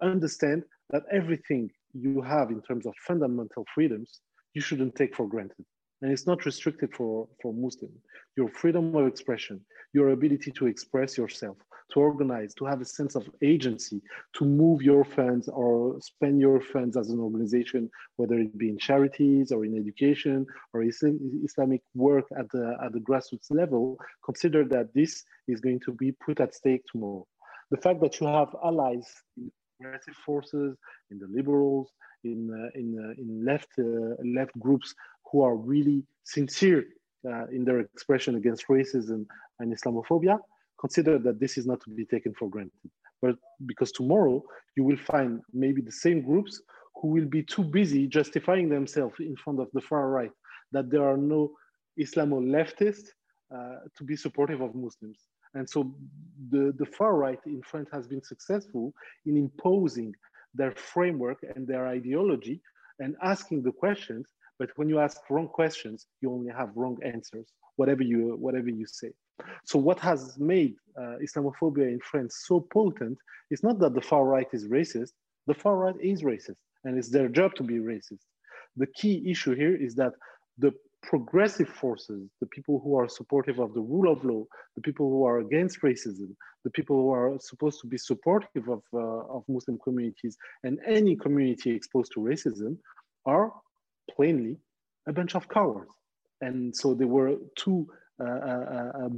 Understand that everything you have in terms of fundamental freedoms, you shouldn't take for granted. And it's not restricted for Muslims. Your freedom of expression, your ability to express yourself, to organize, to have a sense of agency, to move your funds or spend your funds as an organization, whether it be in charities or in education or Islamic work at the grassroots level, consider that this is going to be put at stake tomorrow. The fact that you have allies in the progressive forces, in the liberals, in left groups who are really sincere in their expression against racism and Islamophobia, consider that this is not to be taken for granted. But because tomorrow you will find maybe the same groups who will be too busy justifying themselves in front of the far right, that there are no Islamo-leftists to be supportive of Muslims. And so the far right in France has been successful in imposing their framework and their ideology and asking the questions. But when you ask wrong questions, you only have wrong answers, whatever you say. So what has made Islamophobia in France so potent is not that the far right is racist. The far right is racist, and it's their job to be racist. The key issue here is that the progressive forces, the people who are supportive of the rule of law, the people who are against racism, the people who are supposed to be supportive of Muslim communities and any community exposed to racism, are plainly a bunch of cowards. And so they were too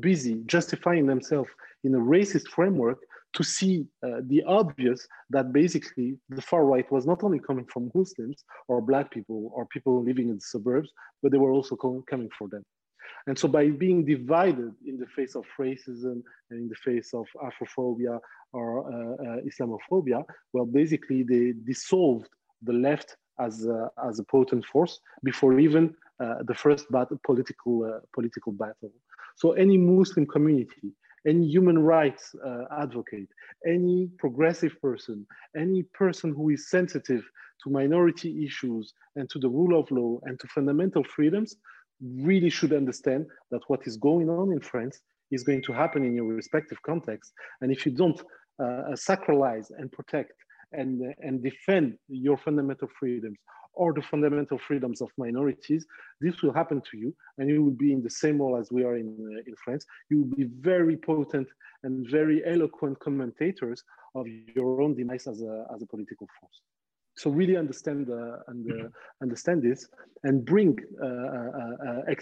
busy justifying themselves in a racist framework to see the obvious that basically the far right was not only coming from Muslims or Black people or people living in the suburbs, but they were also coming for them. And so by being divided in the face of racism and in the face of Afrophobia or Islamophobia, well, basically they dissolved the left as a potent force before even the first political battle. So any Muslim community, any human rights advocate, any progressive person, any person who is sensitive to minority issues and to the rule of law and to fundamental freedoms really should understand that what is going on in France is going to happen in your respective context. And if you don't sacralize and protect and defend your fundamental freedoms or the fundamental freedoms of minorities, this will happen to you, and you will be in the same role as we are in France. You will be very potent and very eloquent commentators of your own demise as a political force. So really understand understand this, and bring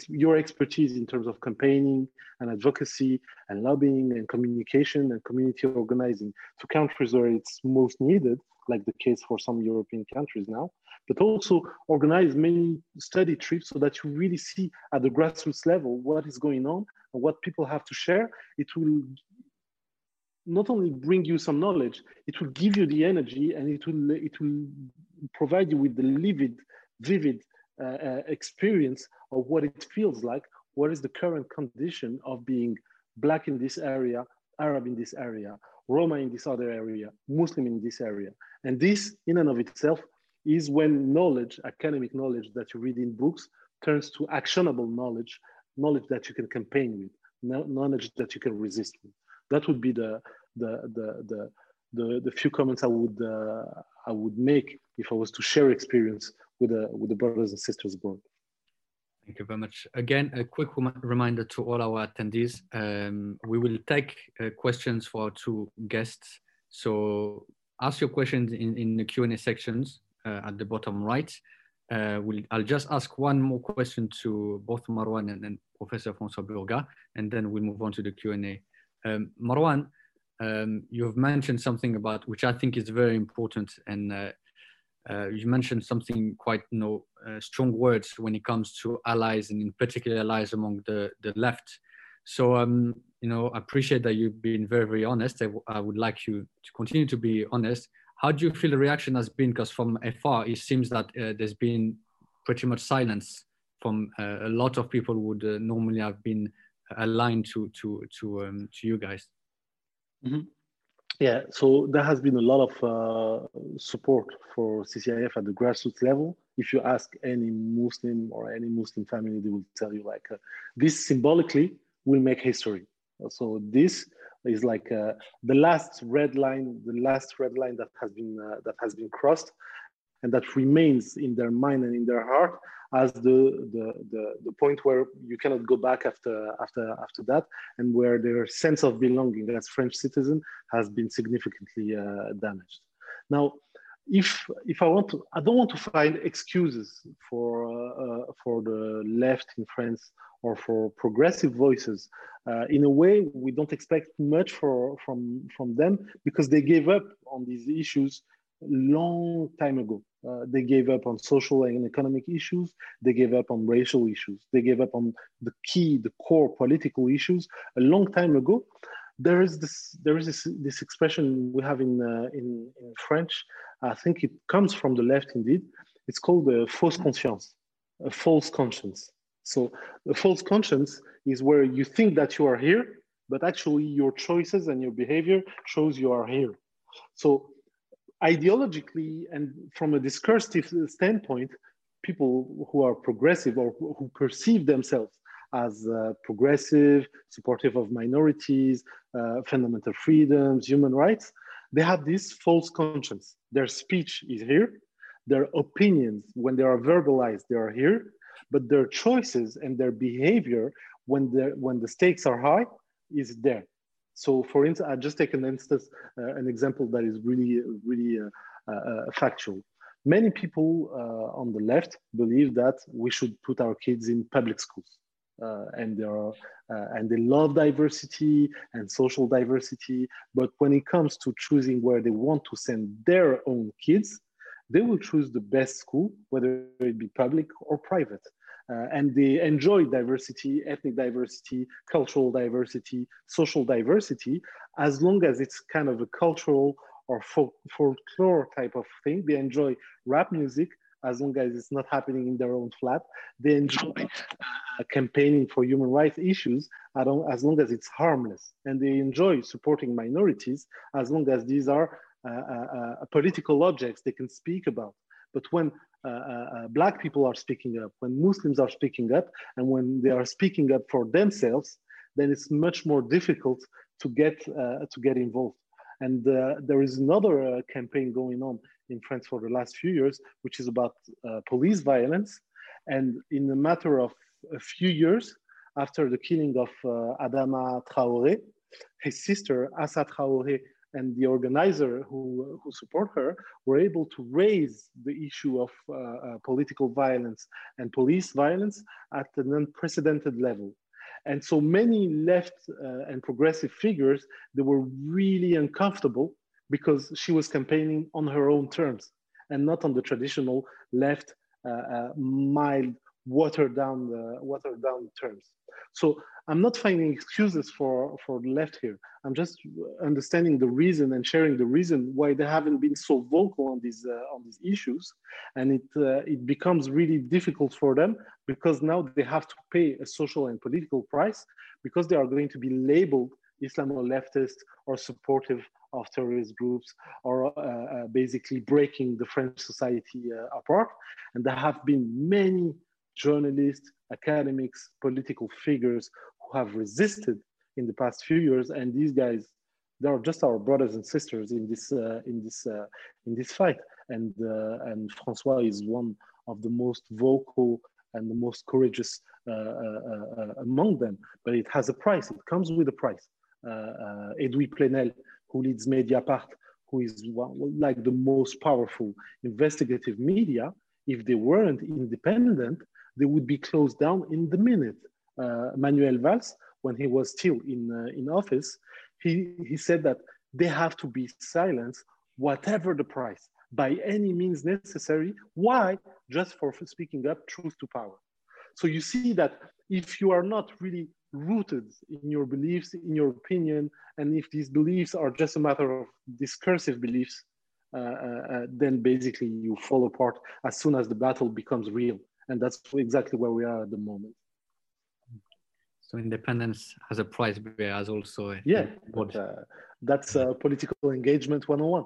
your expertise in terms of campaigning and advocacy and lobbying and communication and community organizing to countries where it's most needed, like the case for some European countries now, but also organize many study trips so that you really see at the grassroots level what is going on and what people have to share. It will not only bring you some knowledge, it will give you the energy, and it will provide you with the vivid experience of what it feels like, what is the current condition of being Black in this area, Arab in this area, Roma in this other area, Muslim in this area. And this in and of itself is when knowledge, academic knowledge that you read in books, turns to actionable knowledge, knowledge that you can campaign with, knowledge that you can resist with. That would be the few comments I would make if I was to share experience with the brothers and sisters abroad. Thank you very much. Again, a quick reminder to all our attendees: we will take questions for our two guests. So ask your questions in the Q&A sections at the bottom right. I'll just ask one more question to both Marwan and Professor François Burgat, and then we'll move on to the Q&A. Marwan, you have mentioned something about, which I think is very important, and you mentioned something quite, you know, strong words when it comes to allies, and in particular allies among the left. So, you know, I appreciate that you've been very, very honest. I would like you to continue to be honest. How do you feel the reaction has been? Because from afar, it seems that there's been pretty much silence from a lot of people who would normally have been aligned to you guys. Mm-hmm. Yeah, so there has been a lot of support for CCIF at the grassroots level. If you ask any Muslim or any Muslim family, they will tell you like, this symbolically will make history. So this is like the last red line that has been crossed, and that remains in their mind and in their heart as the point where you cannot go back after that, and where their sense of belonging as French citizen has been significantly damaged. Now, if I don't want to find excuses for the left in France or for progressive voices. In a way, we don't expect much from them, because they gave up on these issues long time ago. They gave up on social and economic issues. They gave up on racial issues. They gave up on the core political issues a long time ago. There is this expression we have in French. I think it comes from the left indeed. It's called a fausse conscience, a false conscience. So a false conscience is where you think that you are here, but actually your choices and your behavior shows you are here. So ideologically and from a discursive standpoint, people who are progressive or who perceive themselves as progressive, supportive of minorities, fundamental freedoms, human rights, they have this false conscience. Their speech is here, their opinions, when they are verbalized, they are here, but their choices and their behavior when the stakes are high is there. So for instance, I just take an example that is really factual. Many people on the left believe that we should put our kids in public schools. and they love diversity and social diversity. But when it comes to choosing where they want to send their own kids, they will choose the best school, whether it be public or private. And they enjoy diversity, ethnic diversity, cultural diversity, social diversity, as long as it's kind of a cultural or folklore type of thing. They enjoy rap music, as long as it's not happening in their own flat. They enjoy campaigning for human rights issues, as long as it's harmless. And they enjoy supporting minorities, as long as these are political objects they can speak about. But when Black people are speaking up, when Muslims are speaking up, and when they are speaking up for themselves, then it's much more difficult to get involved. And there is another campaign going on in France for the last few years, which is about police violence. And in a matter of a few years, after the killing of Adama Traoré, his sister Assa Traoré, and the organizer who support her were able to raise the issue of political violence and police violence at an unprecedented level. And so many left and progressive figures, they were really uncomfortable because she was campaigning on her own terms and not on the traditional left, mild, watered down terms. So I'm not finding excuses for the left here. I'm just understanding the reason and sharing the reason why they haven't been so vocal on these issues, and it becomes really difficult for them because now they have to pay a social and political price because they are going to be labeled Islamo-leftist or supportive of terrorist groups, or basically breaking the French society apart. And there have been many journalists, academics, political figures who have resisted in the past few years, and these guys, they are just our brothers and sisters in this fight. And François is one of the most vocal and the most courageous among them. But it has a price. It comes with a price. Edwy Plenel, who leads Mediapart, who is like the most powerful investigative media. If they weren't independent, they would be closed down in the minute. Manuel Valls, when he was still in office, he said that they have to be silenced, whatever the price, by any means necessary. Why? Just for speaking up, truth to power. So you see that if you are not really rooted in your beliefs, in your opinion, and if these beliefs are just a matter of discursive beliefs, then basically you fall apart as soon as the battle becomes real. And that's exactly where we are at the moment. So independence has a price, but it has also a... Yeah, but, that's political engagement 101.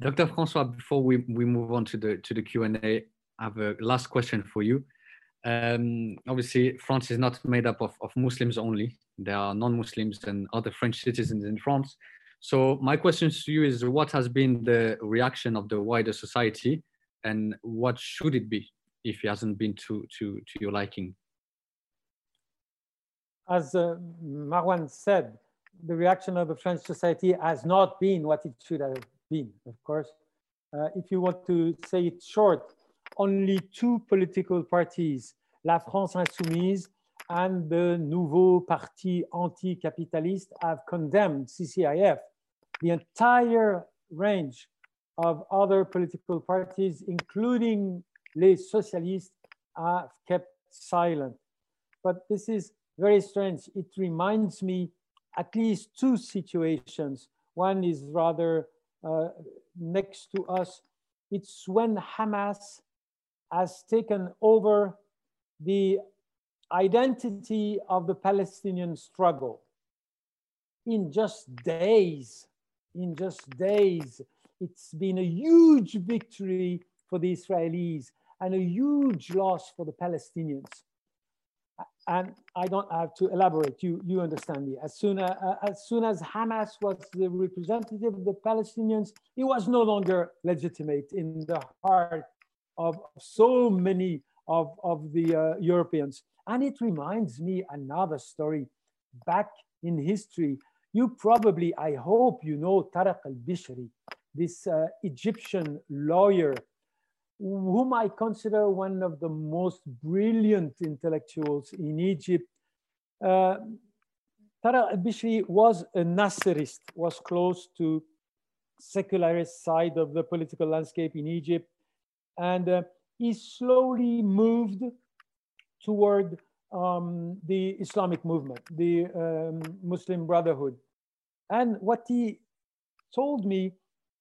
Dr. François, before we move on to the Q&A, I have a last question for you. Obviously, France is not made up of Muslims only. There are non-Muslims and other French citizens in France. So my question to you is, what has been the reaction of the wider society, and what should it be if it hasn't been to your liking? As Marwan said, the reaction of the French society has not been what it should have been, of course. If you want to say it short, only two political parties, La France Insoumise and the Nouveau Parti Anti-Capitaliste, have condemned CCIF. The entire range of other political parties, including Les Socialistes, have kept silent. But this is very strange. It reminds me at least two situations. One is rather next to us. It's when Hamas has taken over the identity of the Palestinian struggle. In just days, it's been a huge victory for the Israelis and a huge loss for the Palestinians. And I don't have to elaborate, you understand me. As soon as Hamas was the representative of the Palestinians, it was no longer legitimate in the heart of so many of the Europeans. And it reminds me another story back in history. You probably, I hope you know Tariq al-Bishri, this Egyptian lawyer whom I consider one of the most brilliant intellectuals in Egypt. Tariq al-Bishri was a Nasserist, was close to secularist side of the political landscape in Egypt. And he slowly moved toward the Islamic movement, the Muslim Brotherhood. And what he told me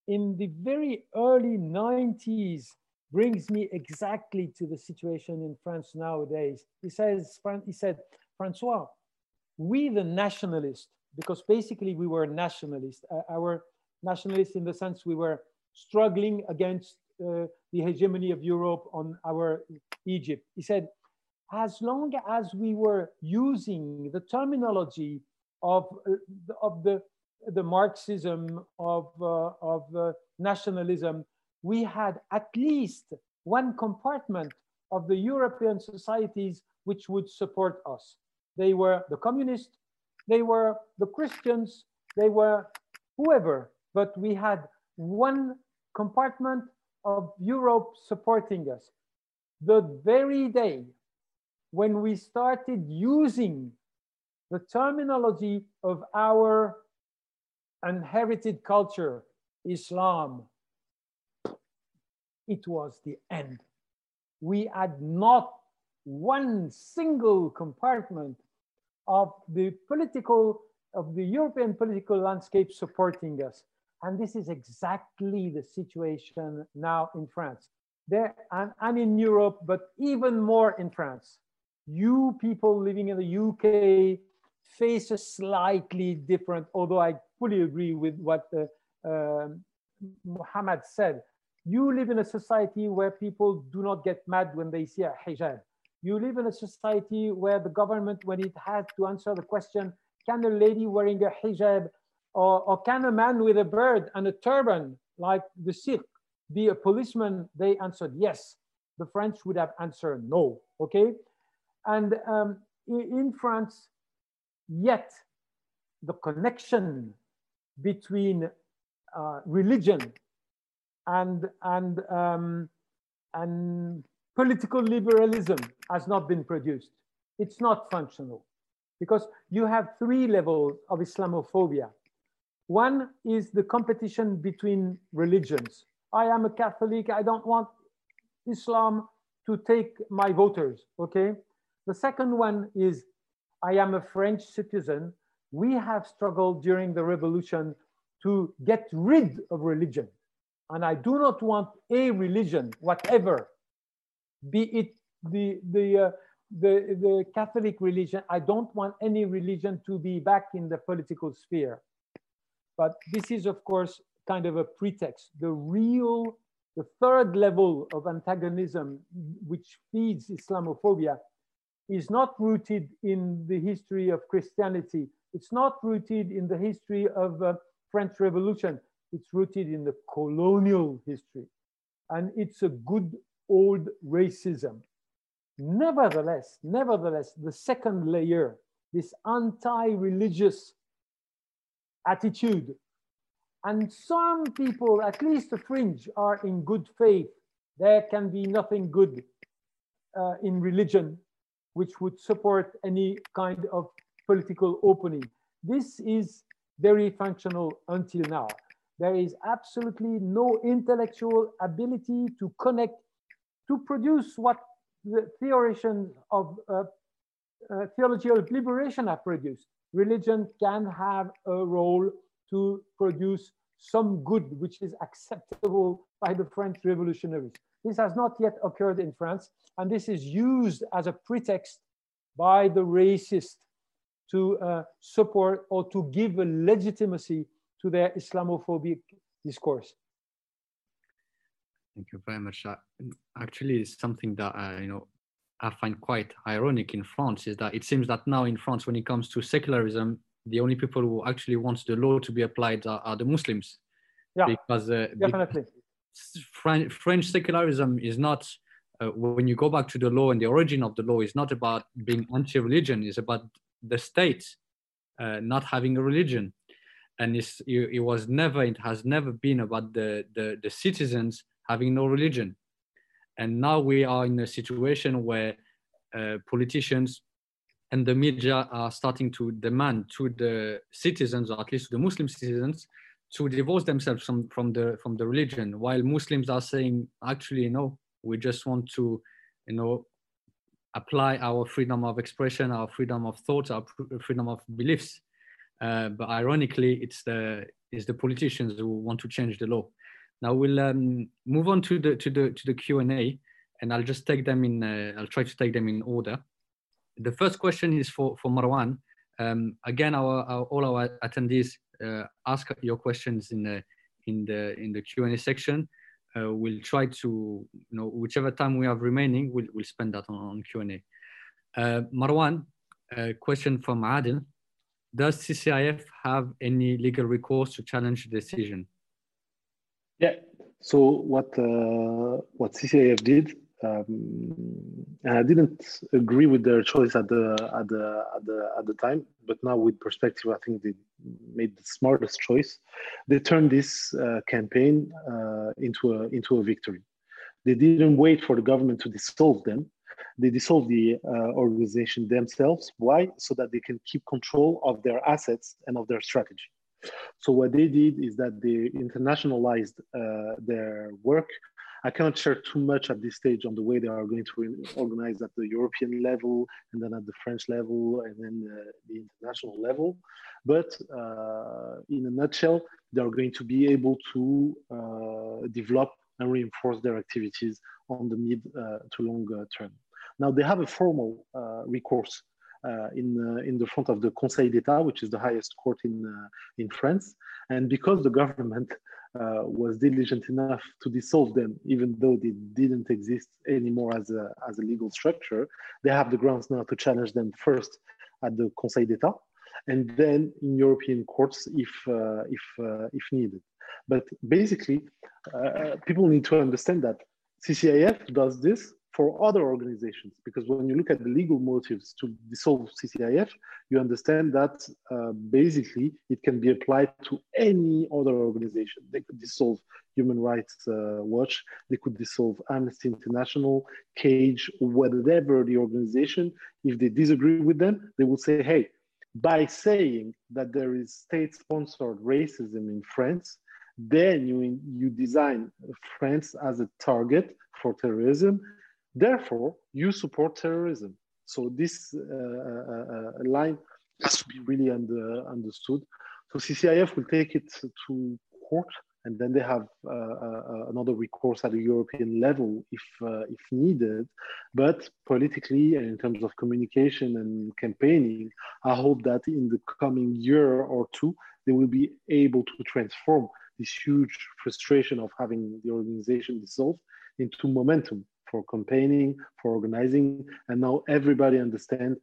in the very early 90s brings me exactly to the situation in France nowadays. He said, François, we the nationalists, because basically we were nationalists, our nationalists in the sense we were struggling against the hegemony of Europe on our Egypt. He said, as long as we were using the terminology of the Marxism, of nationalism, we had at least one compartment of the European societies which would support us. They were the communists, they were the Christians, they were whoever, but we had one compartment of Europe supporting us. The very day when we started using the terminology of our inherited culture, Islam, it was the end. We had not one single compartment of the European political landscape supporting us. And this is exactly the situation now in France. There, and in Europe, but even more in France. You people living in the UK face a slightly different, although I fully agree with what Muhammad said. You live in a society where people do not get mad when they see a hijab. You live in a society where the government, when it has to answer the question, can a lady wearing a hijab or can a man with a beard and a turban, like the Sikh, be a policeman? They answered yes. The French would have answered no, okay? And in France, yet the connection between religion and political liberalism has not been produced. It's not functional because you have three levels of Islamophobia. One is the competition between religions. I am a Catholic, I don't want Islam to take my voters, okay? The second one is, I am a French citizen. We have struggled during the revolution to get rid of religion. And I do not want a religion, whatever, be it the Catholic religion. I don't want any religion to be back in the political sphere. But this is, of course, kind of a pretext. The third level of antagonism, which feeds Islamophobia, is not rooted in the history of Christianity. It's not rooted in the history of French Revolution. It's rooted in the colonial history. And it's a good old racism. Nevertheless, the second layer, this anti-religious attitude, and some people, at least the fringe, are in good faith. There can be nothing good in religion which would support any kind of political opening. This is very functional until now. There is absolutely no intellectual ability to connect, to produce what the theologians of theology of liberation have produced. Religion can have a role to produce some good which is acceptable by the French revolutionaries. This has not yet occurred in France, and this is used as a pretext by the racists to support or to give a legitimacy to their Islamophobic discourse. Thank you very much. Actually, something that I find quite ironic in France is that it seems that now in France, when it comes to secularism, the only people who actually want the law to be applied are the Muslims. Yeah, because, definitely. French secularism is not, when you go back to the law and the origin of the law, is not about being anti-religion, it's about the state not having a religion. And it has never been about the citizens having no religion. And now we are in a situation where politicians and the media are starting to demand to the citizens, or at least the Muslim citizens, to divorce themselves from the religion, while Muslims are saying, actually, no, we just want to, apply our freedom of expression, our freedom of thought, our freedom of beliefs. But ironically, it's the politicians who want to change the law. Now we'll move on to the Q&A, and I'll just take them in. I'll try to take them in order. The first question is for Marwan. Again, all our attendees ask your questions in the Q&A section. We'll try to, whichever time we have remaining, we'll spend that on Q&A. Marwan, a question from Adil. Does CCIF have any legal recourse to challenge the decision? Yeah, so what CCIF did, and I didn't agree with their choice at the time, but now with perspective, I think they made the smartest choice. They turned this campaign into a victory. They didn't wait for the government to dissolve them. They dissolved the organization themselves. Why? So that they can keep control of their assets and of their strategy. So what they did is that they internationalized their work. I cannot share too much at this stage on the way they are going to organize at the European level, and then at the French level, and then the international level. But in a nutshell, they are going to be able to develop and reinforce their activities on the mid to long term. Now they have a formal recourse in the front of the Conseil d'État, which is the highest court in France. And because the government was diligent enough to dissolve them, even though they didn't exist anymore as a legal structure, they have the grounds now to challenge them first at the Conseil d'État, and then in European courts if needed. But basically, people need to understand that CCIF does this for other organizations, because when you look at the legal motives to dissolve CCIF, you understand that basically it can be applied to any other organization. They could dissolve Human Rights Watch, they could dissolve Amnesty International, CAGE, whatever the organization. If they disagree with them, they will say, hey, by saying that there is state-sponsored racism in France, then you design France as a target for terrorism. Therefore, you support terrorism. So this line has to be really understood. So CCIF will take it to court, and then they have another recourse at the European level if needed. But politically, and in terms of communication and campaigning, I hope that in the coming year or two, they will be able to transform this huge frustration of having the organization dissolved into momentum for campaigning, for organizing, and now everybody understands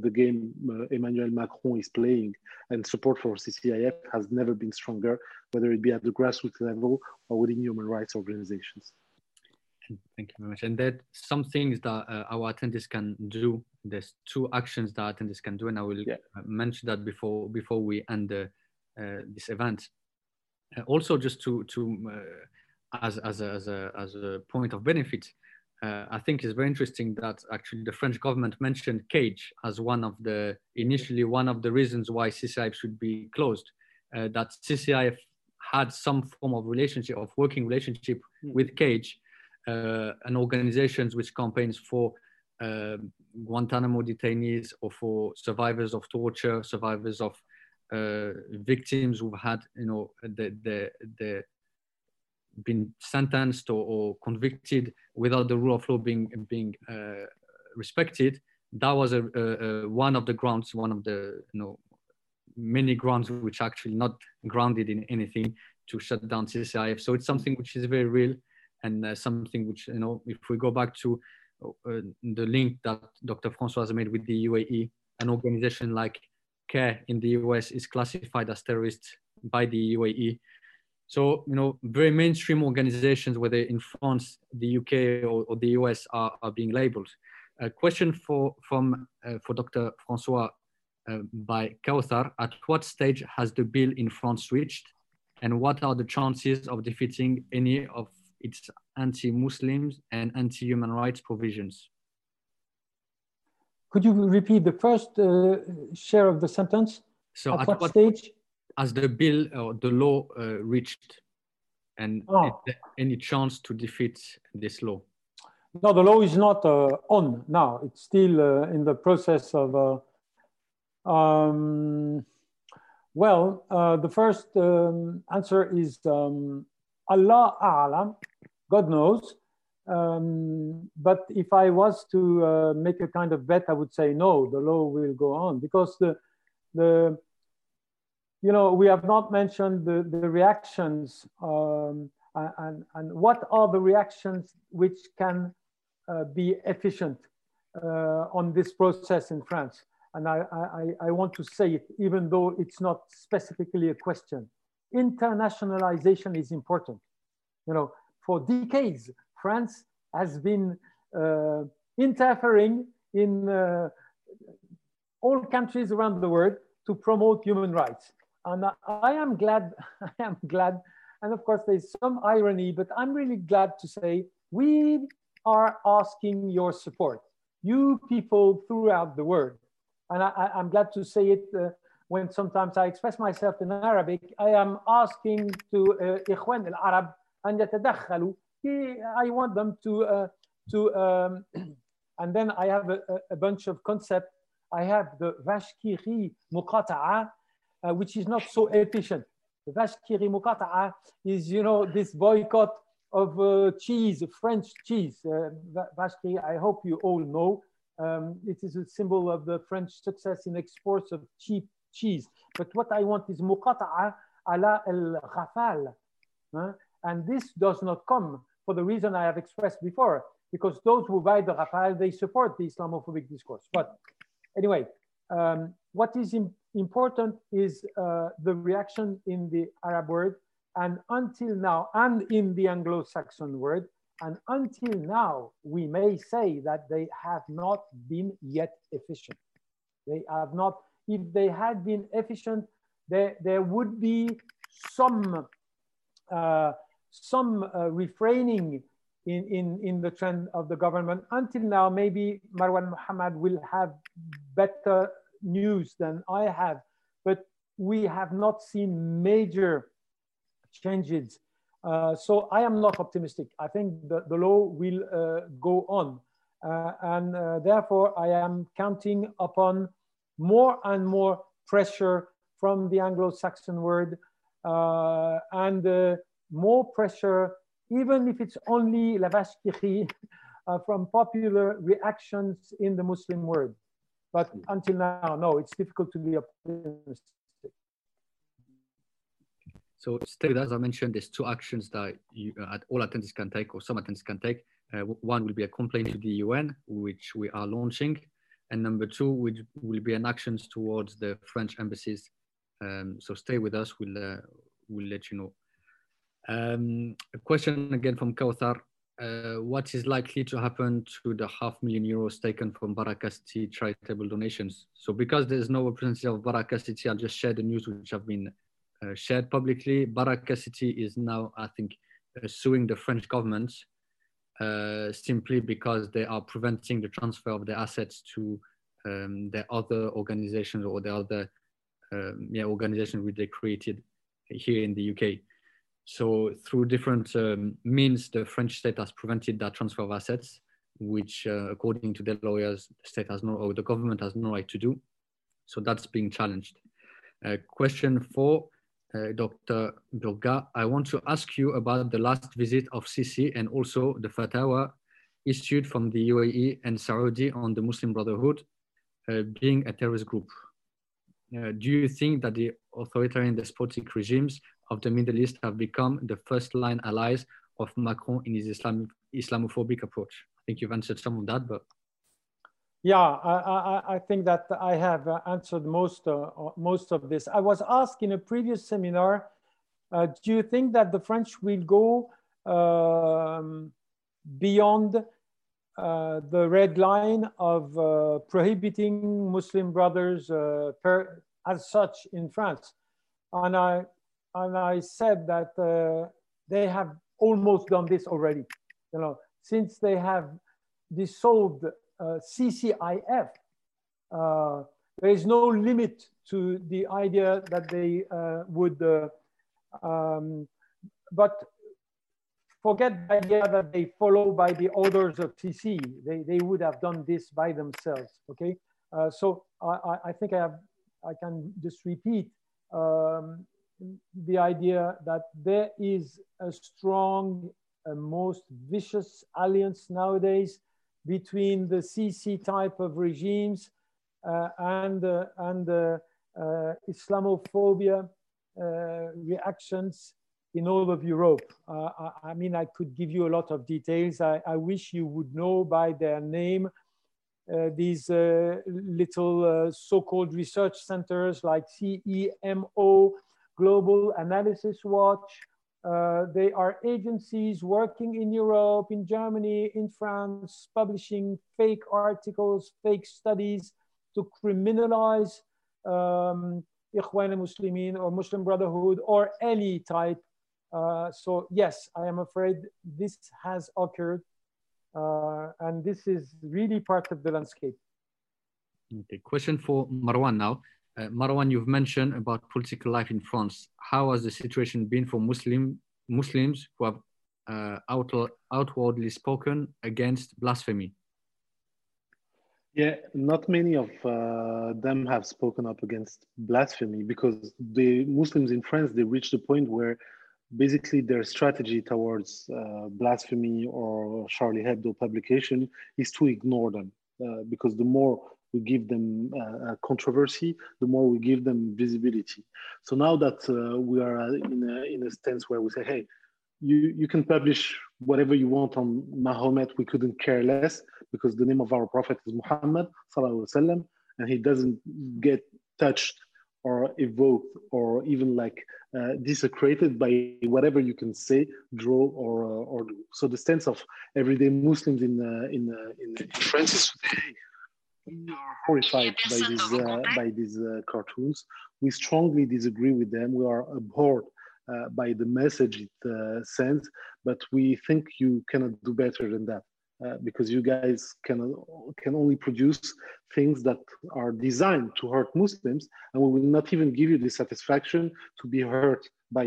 the game Emmanuel Macron is playing, and support for CCIF has never been stronger, whether it be at the grassroots level or within human rights organizations. Thank you very much. And there's some things that our attendees can do. There's two actions that attendees can do, and I will mention that before we end this event. Also, just as a point of benefit, I think it's very interesting that actually the French government mentioned CAGE as initially one of the reasons why CCIF should be closed, that CCIF had some form of relationship, of working relationship with CAGE, and organizations which campaigns for Guantanamo detainees or for survivors of torture, survivors of victims who've had, the been sentenced or convicted without the rule of law being respected. That was one of the grounds, one of the many grounds which are actually not grounded in anything to shut down CCIF. So it's something which is very real, and something which, if we go back to the link that Dr. François made with the UAE, an organization like CARE in the US is classified as terrorist by the UAE. So, very mainstream organizations, whether in France, the UK, or the US, are being labeled. A question for Dr. François by Kauthar: at what stage has the bill in France reached, and what are the chances of defeating any of its anti-Muslims and anti-human rights provisions. Could you repeat the first share of the sentence? So at what stage? As the bill or the law reached, and is there any chance to defeat this law? No, the law is not on now. It's still in the process of, the first answer is Allah A'lam, God knows. But if I was to make a kind of bet, I would say no, the law will go on, because we have not mentioned the reactions and what are the reactions which can be efficient on this process in France. And I want to say it, even though it's not specifically a question. Internationalization is important. You know, for decades, France has been interfering in all countries around the world to promote human rights. And I am glad, and of course there's some irony, but I'm really glad to say we are asking your support, you people throughout the world. And I'm glad to say it when sometimes I express myself in Arabic, I am asking to Ikhwan al-Arab an yatadakhalu. I want them to, and then I have a bunch of concepts. I have the Vashkiri Muqata'a, which is not so efficient. The Vashkiri Muqata'a is, you know, this boycott of cheese, French cheese. Vashkiri, I hope you all know. It is a symbol of the French success in exports of cheap cheese. But what I want is Muqata'a ala al-Ghafal. And this does not come for the reason I have expressed before, because those who buy the Ghafal, they support the Islamophobic discourse. But anyway, what is important is the reaction in the Arab world, and until now, and in the Anglo-Saxon world, and until now, we may say that they have not been yet efficient. They have not. If they had been efficient, there would be some refraining in the trend of the government. Until now, maybe Marwan Muhammad will have better news than I have, but we have not seen major changes. So I am not optimistic. I think that the law will go on. And therefore I am counting upon more and more pressure from the Anglo-Saxon world and more pressure, even if it's only la vache qui rit, from popular reactions in the Muslim world. But until now, no, it's difficult to be optimistic. So, still, as I mentioned, there's two actions that all attendees can take, or some attendees can take. One will be a complaint to the UN, which we are launching, and number two, which will be an action towards the French embassies. So, stay with us. We'll let you know. A question again from Kauthar. What is likely to happen to the €500,000 taken from Baraka City charitable donations? So because there's no representative of Baraka City, I'll just share the news which have been shared publicly. Baraka City is now, I think, suing the French government simply because they are preventing the transfer of the assets to their other organizations or the other organizations which they created here in the UK. So through different means, the French state has prevented that transfer of assets, which according to their lawyers, the state has no, or the government has no right to do. So that's being challenged. Question for Dr. Burgat. I want to ask you about the last visit of Sisi and also the fatwa issued from the UAE and Saudi on the Muslim Brotherhood being a terrorist group. Do you think that the authoritarian despotic regimes of the Middle East have become the first-line allies of Macron in his Islamophobic approach? I think you've answered some of that, but... Yeah, I think that I have answered most of this. I was asked in a previous seminar, do you think that the French will go beyond the red line of prohibiting Muslim brothers as such in France? And I said that they have almost done this already. you know, since they have dissolved CCIF, there is no limit to the idea that they would, but forget the idea that they follow by the orders of Sisi. They would have done this by themselves, okay? So I think I can just repeat the idea that there is a strong, most vicious alliance nowadays between the Sisi type of regimes and Islamophobia reactions in all of Europe. I mean, I could give you a lot of details. I wish you would know by their name these little so-called research centers like CEMO, Global Analysis Watch. They are agencies working in Europe, in Germany, in France, publishing fake articles, fake studies to criminalize Ikhwan al-Muslimin or Muslim Brotherhood or any type. So yes, I am afraid this has occurred, and this is really part of the landscape. Okay, question for Marwan now. Marwan, you've mentioned about political life in France. How has the situation been for Muslims who have outwardly spoken against blasphemy? Yeah, not many of them have spoken up against blasphemy, because the Muslims in France, they reached the point where basically their strategy towards blasphemy or Charlie Hebdo publication is to ignore them, because the more we give them controversy, the more we give them visibility. So now that we are in a stance where we say, hey, you can publish whatever you want on Mahomet, we couldn't care less, because the name of our prophet is Muhammad sallallahu alaihi wasallam, and he doesn't get touched or evoked or even like desecrated by whatever you can say, draw, or do. So the stance of everyday Muslims in France is we are horrified by these cartoons. We strongly disagree with them. We are abhorred by the message it sends, but we think you cannot do better than that, because you guys can only produce things that are designed to hurt Muslims, and we will not even give you the satisfaction to be hurt by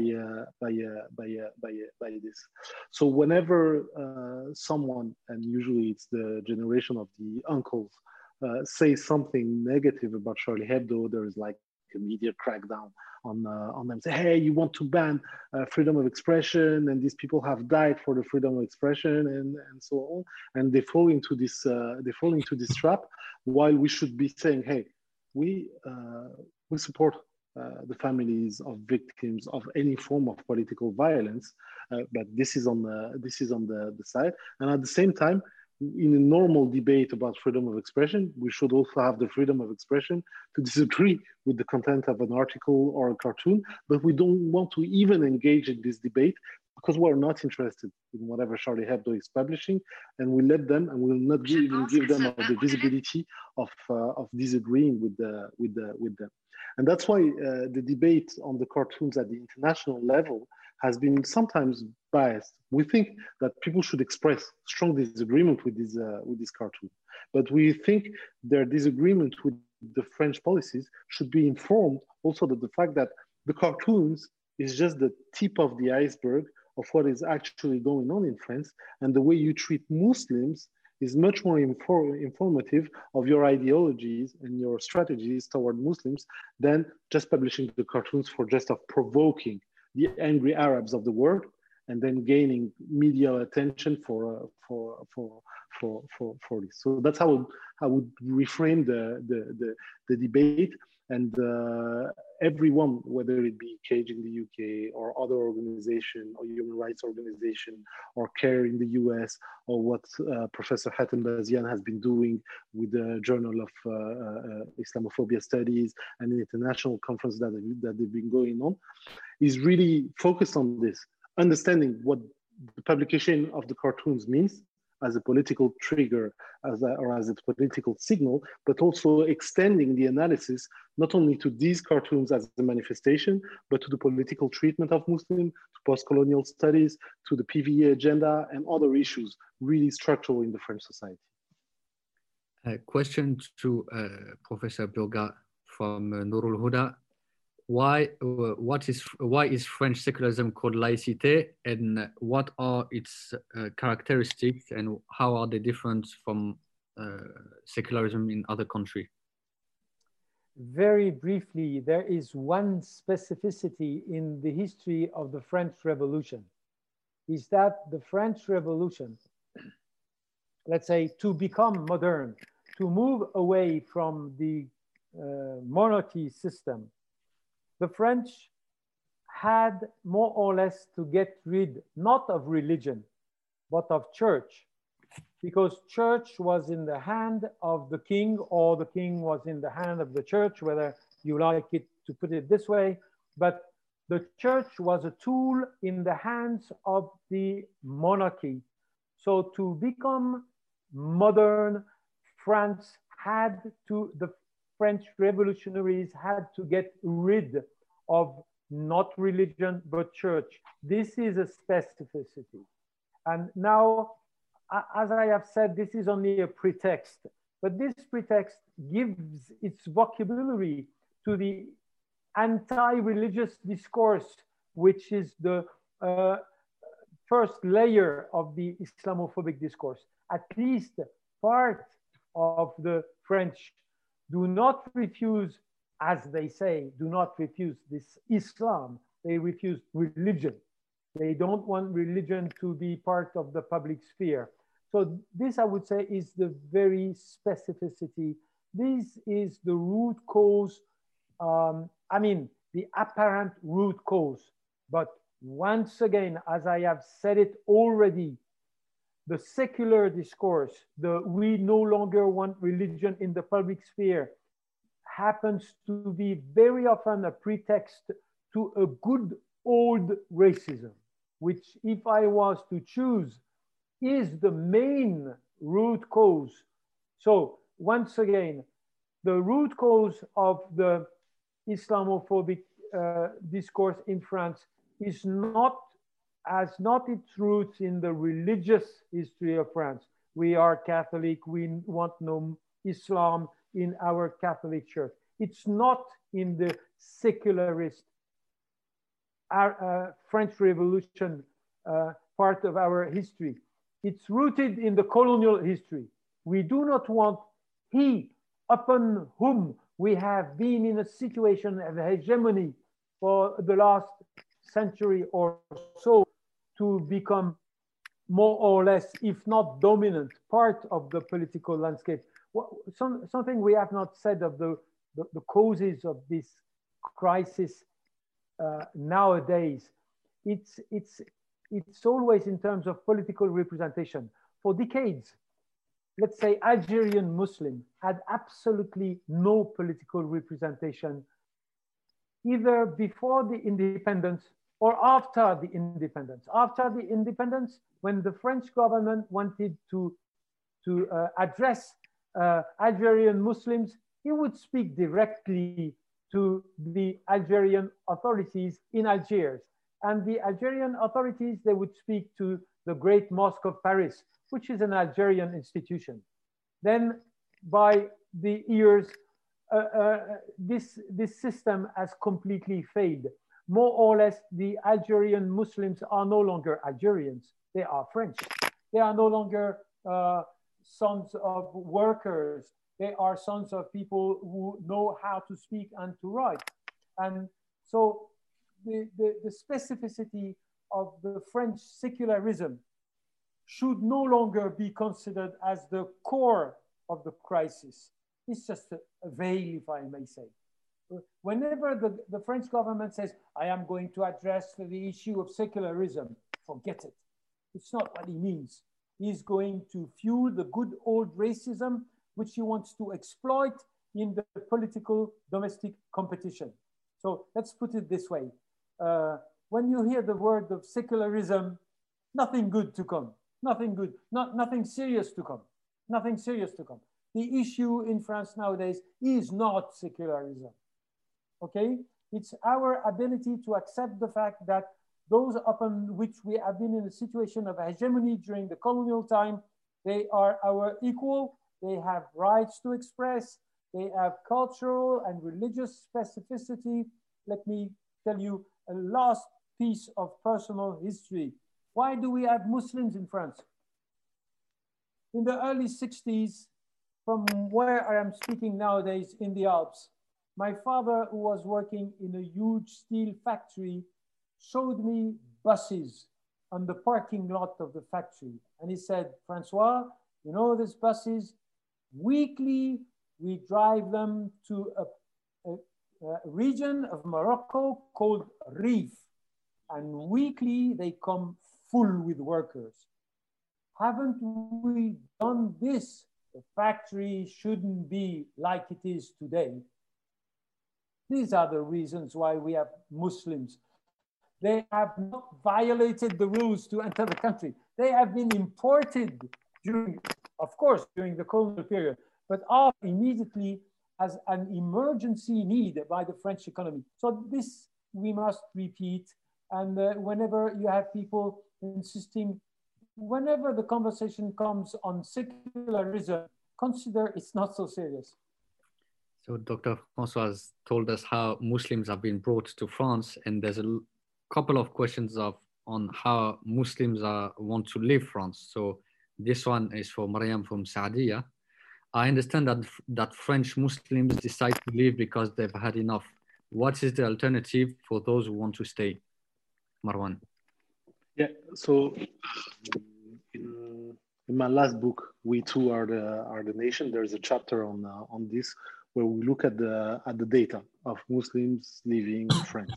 this. So whenever someone, and usually it's the generation of the uncles, say something negative about Charlie Hebdo, there is like a media crackdown on them. Say, hey, you want to ban freedom of expression, and these people have died for the freedom of expression, and so on. And they fall into this trap, while we should be saying, hey, we support the families of victims of any form of political violence, but this is on the side. And at the same time, in a normal debate about freedom of expression, we should also have the freedom of expression to disagree with the content of an article or a cartoon, but we don't want to even engage in this debate, because we're not interested in whatever Charlie Hebdo is publishing, and we let them, and we will not even give them the visibility of disagreeing with them. And that's why the debate on the cartoons at the international level has been sometimes biased. We think that people should express strong disagreement with this cartoon, but we think their disagreement with the French policies should be informed also that the fact that the cartoons is just the tip of the iceberg of what is actually going on in France, and the way you treat Muslims is much more informative of your ideologies and your strategies toward Muslims than just publishing the cartoons for just of provoking the angry Arabs of the world, and then gaining media attention for this. So that's how I would reframe the debate. And everyone, whether it be CAGE in the UK or other organization or human rights organization or CARE in the US, or what Professor Hatem Bazian has been doing with the Journal of Islamophobia Studies and the international conference that they've been going on, is really focused on this, understanding what the publication of the cartoons means, as a political trigger or as a political signal, but also extending the analysis not only to these cartoons as a manifestation, but to the political treatment of Muslims, to post-colonial studies, to the PVE agenda and other issues really structural in the French society. A question to Professor Burgat from Nourul Huda. Why is French secularism called laïcité, and what are its characteristics, and how are they different from secularism in other countries? Very briefly, there is one specificity in the history of the French Revolution, is that the French Revolution, let's say, to become modern, to move away from the monarchy system, the French had more or less to get rid, not of religion, but of church, because church was in the hand of the king, or the king was in the hand of the church, whether you like it to put it this way, but the church was a tool in the hands of the monarchy. So to become modern, the French revolutionaries had to get rid of not religion, but church. This is a specificity. And now, as I have said, this is only a pretext, but this pretext gives its vocabulary to the anti-religious discourse, which is the first layer of the Islamophobic discourse. At least part of the French do not refuse, as they say, do not refuse this Islam. They refuse religion. They don't want religion to be part of the public sphere. So this, I would say, is the very specificity. This is the root cause, I mean, the apparent root cause. But once again, as I have said it already, the secular discourse, the we no longer want religion in the public sphere, happens to be very often a pretext to a good old racism, which, if I was to choose, is the main root cause. So once again, the root cause of the Islamophobic discourse in France is not its roots in the religious history of France. We are Catholic, we want no Islam in our Catholic Church. It's not in the secularist French Revolution part of our history. It's rooted in the colonial history. We do not want he upon whom we have been in a situation of hegemony for the last century or so to become more or less, if not dominant, part of the political landscape. Something we have not said of the causes of this crisis nowadays. It's always in terms of political representation. For decades, let's say Algerian Muslim had absolutely no political representation, either before the independence or after the independence. After the independence, when the French government wanted to address Algerian Muslims, he would speak directly to the Algerian authorities in Algiers. And the Algerian authorities, they would speak to the Great Mosque of Paris, which is an Algerian institution. Then by the years, this system has completely failed. More or less, the Algerian Muslims are no longer Algerians, they are French. They are no longer sons of workers, they are sons of people who know how to speak and to write. And so the specificity of the French secularism should no longer be considered as the core of the crisis. It's just a veil, if I may say. Whenever the French government says, I am going to address the issue of secularism, forget it. It's not what he means. He's going to fuel the good old racism, which he wants to exploit in the political domestic competition. So let's put it this way. When you hear the word of secularism, nothing good to come. Nothing good, nothing serious to come. Nothing serious to come. The issue in France nowadays is not secularism, okay? It's our ability to accept the fact that those upon which we have been in a situation of hegemony during the colonial time, they are our equal, they have rights to express, they have cultural and religious specificity. Let me tell you a last piece of personal history. Why do we have Muslims in France? In the early 60s, from where I am speaking nowadays in the Alps, my father, who was working in a huge steel factory, showed me buses on the parking lot of the factory. And he said, Francois, you know these buses? Weekly, we drive them to a region of Morocco called Rif. And weekly, they come full with workers. Haven't we done this? The factory shouldn't be like it is today. These are the reasons why we have Muslims. They have not violated the rules to enter the country. They have been imported during, of course, during the colonial period, but are immediately as an emergency need by the French economy. So this we must repeat. And whenever you have people insisting, whenever the conversation comes on secularism, consider it's not so serious. So Dr. François has told us how Muslims have been brought to France, and there's a couple of questions on how Muslims want to leave France. So this one is for Mariam from Saadiyah. I understand that French Muslims decide to leave because they've had enough. What is the alternative for those who want to stay? Marwan. Yeah, so in my last book, We Too Are the Nation, there's a chapter on this where we look at the data of Muslims leaving France.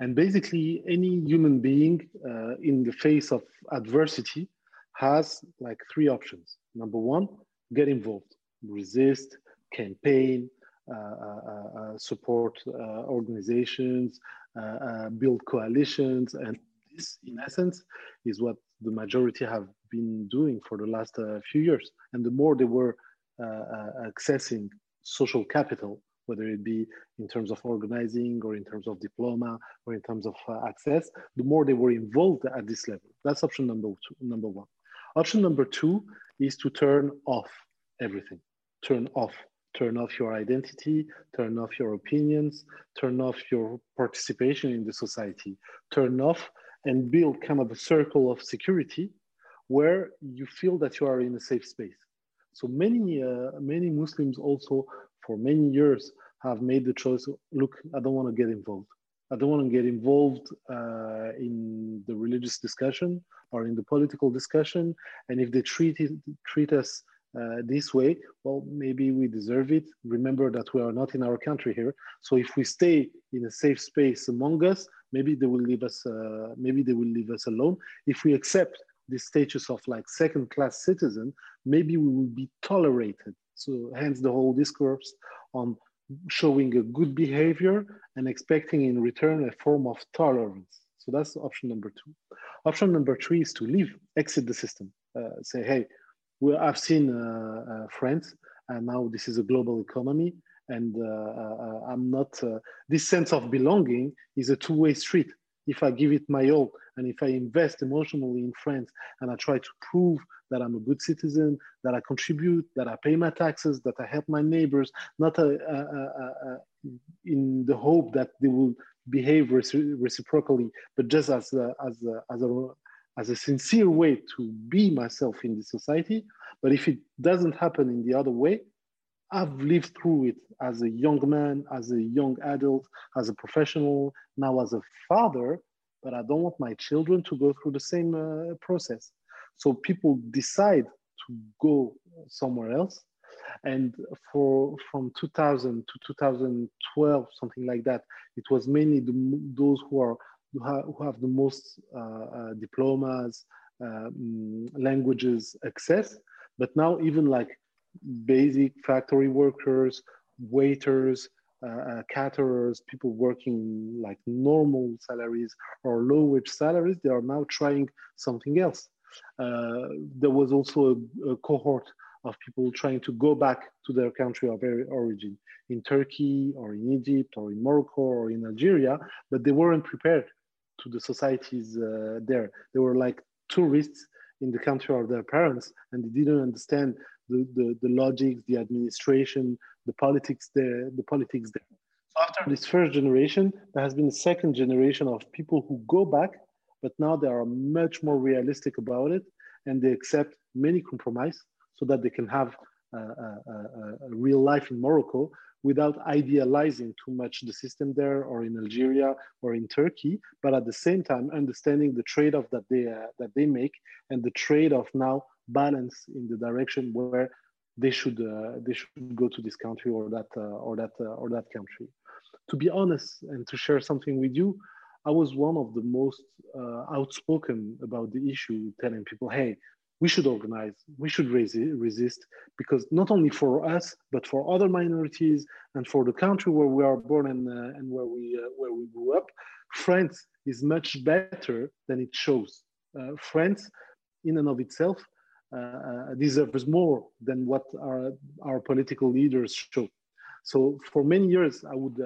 And basically, any human being in the face of adversity has like three options. Number one, get involved, resist, campaign, support organizations, build coalitions. And this, in essence, is what the majority have been doing for the last few years. And the more they were accessing social capital, whether it be in terms of organizing or in terms of diploma or in terms of access, the more they were involved at this level. That's option number one. Option number two is to turn off everything. Turn off your identity, turn off your opinions, turn off your participation in the society, turn off and build kind of a circle of security where you feel that you are in a safe space. So many Muslims also for many years have made the choice, look, I don't want to get involved. I don't want to get involved in the religious discussion or in the political discussion. And if they treat us this way, well, maybe we deserve it. Remember that we are not in our country here. So if we stay in a safe space among us, maybe they will leave us. Maybe they will leave us alone. If we accept the status of like second-class citizen, maybe we will be tolerated. So hence the whole discourse on showing a good behavior and expecting in return a form of tolerance. So that's option number two. Option number three is to leave, exit the system. Say, hey, I've seen France, and now this is a global economy, and I'm not, this sense of belonging is a two-way street. If I give it my all, and if I invest emotionally in France, and I try to prove that I'm a good citizen, that I contribute, that I pay my taxes, that I help my neighbors, not in the hope that they will behave reciprocally, but just as a sincere way to be myself in this society. But if it doesn't happen in the other way, I've lived through it as a young man, as a young adult, as a professional, now as a father, but I don't want my children to go through the same process. So people decide to go somewhere else. And from 2000 to 2012, something like that, it was mainly those who have the most diplomas, languages, access. But now even like basic factory workers, waiters, caterers, people working like normal salaries or low wage salaries, they are now trying something else. There was also a cohort of people trying to go back to their country of origin in Turkey or in Egypt or in Morocco or in Algeria, but they weren't prepared to the societies there. They were like tourists in the country of their parents, and they didn't understand the logics, the administration, the politics there. So after this first generation, there has been a second generation of people who go back, but now they are much more realistic about it, and they accept many compromises, so that they can have a real life in Morocco without idealizing too much the system there, or in Algeria, or in Turkey, but at the same time understanding the trade-off that they make, and the trade-off now balance in the direction where they should go to this country or that country. To be honest, and to share something with you, I was one of the most outspoken about the issue, telling people, hey, we should organize, we should resist, because not only for us, but for other minorities and for the country where we are born and where we grew up, France is much better than it shows. France, in and of itself, deserves more than what our political leaders show. So for many years, I would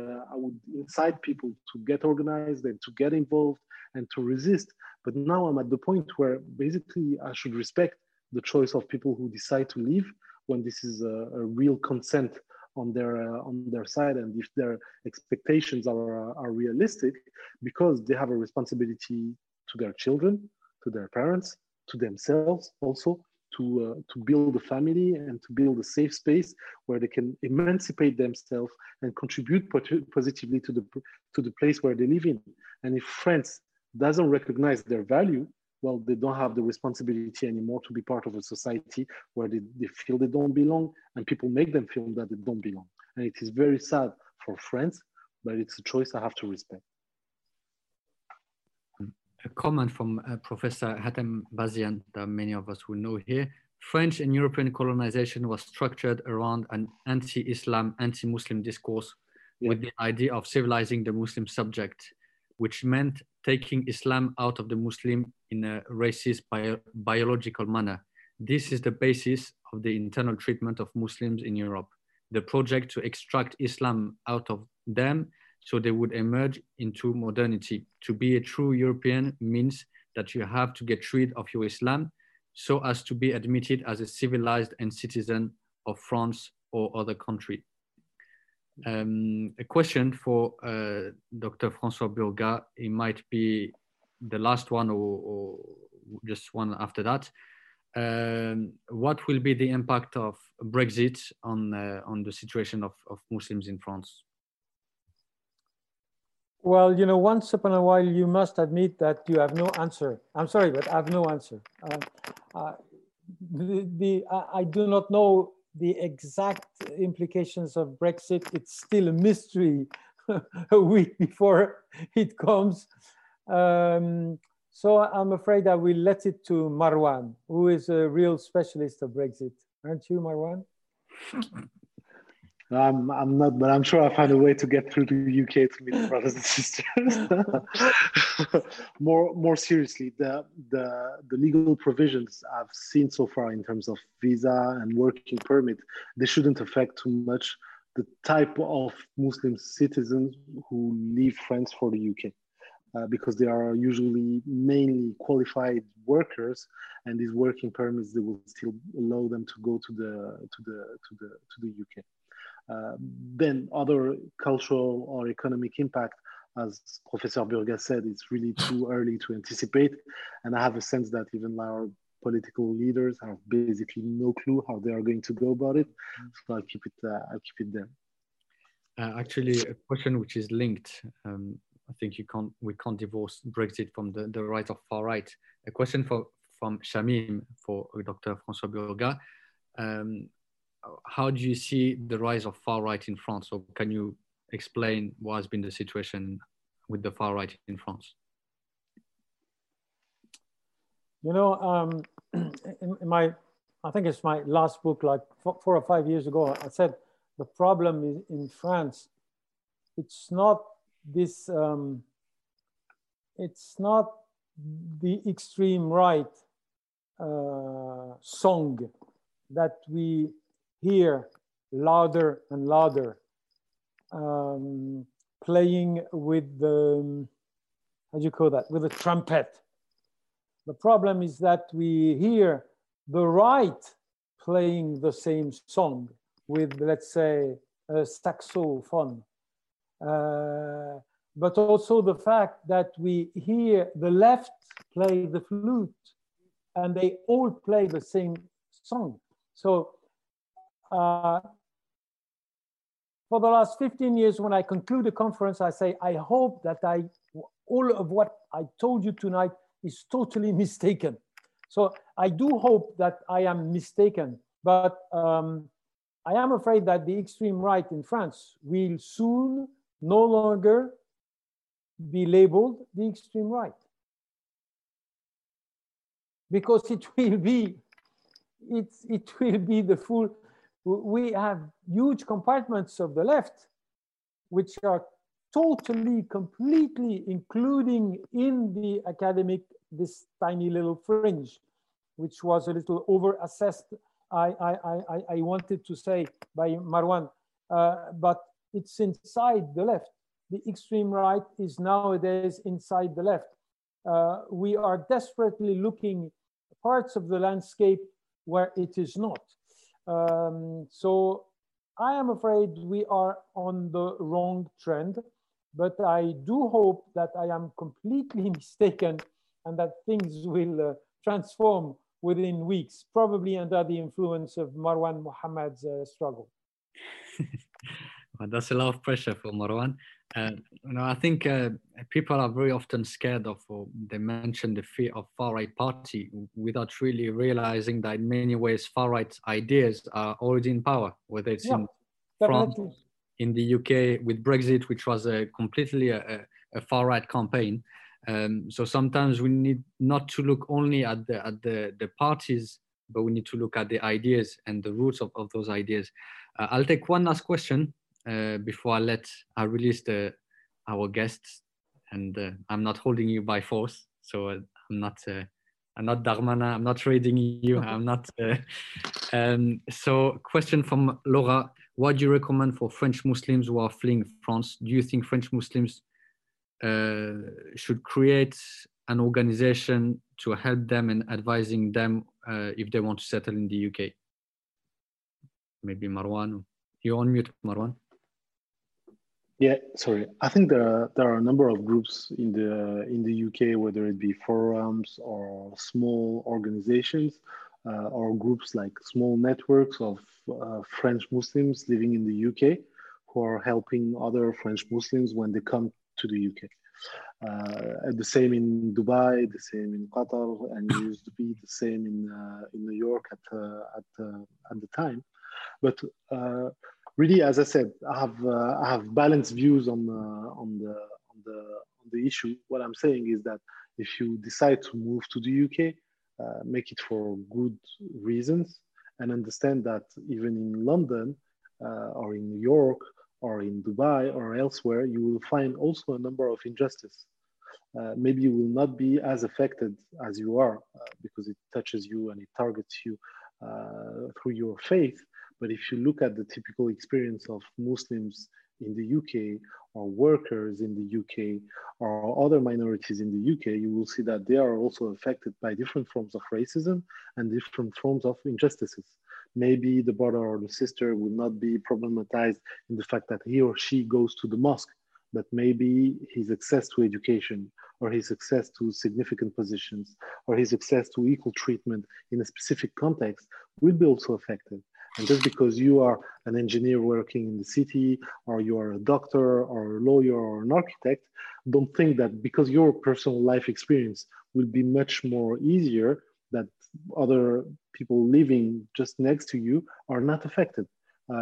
incite people to get organized and to get involved and to resist. But now I'm at the point where basically I should respect the choice of people who decide to leave when this is a real consent on their side, and if their expectations are realistic, because they have a responsibility to their children, to their parents, to themselves also, to build a family and to build a safe space where they can emancipate themselves and contribute positively to the place where they live in. And if France doesn't recognize their value, well, they don't have the responsibility anymore to be part of a society where they feel they don't belong, and people make them feel that they don't belong. And it is very sad for France, but it's a choice I have to respect. A comment from Professor Hatem Bazian that many of us will know here. French and European colonization was structured around an anti-Islam, anti-Muslim discourse, yeah, with the idea of civilizing the Muslim subject, which meant taking Islam out of the Muslim in a racist biological manner. This is the basis of the internal treatment of Muslims in Europe. The project to extract Islam out of them so they would emerge into modernity. To be a true European means that you have to get rid of your Islam so as to be admitted as a civilized and citizen of France or other country. A question for Dr. François Burgat. It might be the last one, or just one after that. What will be the impact of Brexit on the situation of Muslims in France? Well, you know, once upon a while, you must admit that you have no answer. I'm sorry, but I have no answer. I do not know the exact implications of Brexit. It's still a mystery a week before it comes. So I'm afraid I will let it to Marwan, who is a real specialist of Brexit. Aren't you, Marwan? I'm not, but I'm sure I'll find a way to get through to the UK to meet the brothers and sisters. More seriously, the legal provisions I've seen so far in terms of visa and working permit, they shouldn't affect too much the type of Muslim citizens who leave France for the UK, because they are usually mainly qualified workers, and these working permits, they will still allow them to go to the UK. Then other cultural or economic impact, as Professor Burgat said, it's really too early to anticipate. And I have a sense that even our political leaders have basically no clue how they are going to go about it. So I'll keep it there. Actually, a question which is linked. I think we can't divorce Brexit from the right of far right. A question from Shamim for Dr. François Burgat. How do you see the rise of far right in France? Or can you explain what has been the situation with the far right in France? You know, I think it's my last book, like 4 or 5 years ago, I said the problem is in France. It's not this. It's not the extreme right song that we hear louder and louder, playing with the, how do you call that, with the trumpet. The problem is that we hear the right playing the same song with, let's say, a saxophone. But also the fact that we hear the left play the flute and they all play the same song. So for the last 15 years, when I conclude a conference, I say, I hope that all of what I told you tonight is totally mistaken. So I do hope that I am mistaken, but I am afraid that the extreme right in France will soon no longer be labeled the extreme right. Because it will be the full, we have huge compartments of the left, which are totally, completely, including in the academic, this tiny little fringe, which was a little over-assessed, I wanted to say by Marwan, but it's inside the left. The extreme right is nowadays inside the left. We are desperately looking parts of the landscape where it is not. So I am afraid we are on the wrong trend, but I do hope that I am completely mistaken and that things will transform within weeks, probably under the influence of Marwan Muhammad's struggle. Well, that's a lot of pressure for Marwan. You know, I think people are very often scared of, or they mention the fear of far-right party without really realizing that in many ways far-right ideas are already in power, whether it's in France, in the UK with Brexit, which was a completely a far-right campaign. So sometimes we need not to look only at the parties, but we need to look at the ideas and the roots of those ideas. I'll take one last question. Before I release our guests, and I'm not holding you by force, so I'm not Darmanin, I'm not trading you, I'm not. So, question from Laura: what do you recommend for French Muslims who are fleeing France? Do you think French Muslims should create an organization to help them and advising them if they want to settle in the UK? Maybe Marwan, you're on mute, Marwan. Yeah, sorry. I think there are a number of groups in the UK, whether it be forums or small organizations or groups like small networks of French Muslims living in the UK who are helping other French Muslims when they come to the UK. The same in Dubai, the same in Qatar, and used to be the same in New York at the time. But really, as I said, I have balanced views on the issue. What I'm saying is that if you decide to move to the UK, make it for good reasons, and understand that even in London or in New York or in Dubai or elsewhere, you will find also a number of injustices. Maybe you will not be as affected as you are because it touches you and it targets you through your faith. But if you look at the typical experience of Muslims in the UK or workers in the UK or other minorities in the UK, you will see that they are also affected by different forms of racism and different forms of injustices. Maybe the brother or the sister will not be problematized in the fact that he or she goes to the mosque, but maybe his access to education or his access to significant positions or his access to equal treatment in a specific context will be also affected. And just because you are an engineer working in the city, or you are a doctor or a lawyer or an architect, don't think that because your personal life experience will be much more easier, that other people living just next to you are not affected.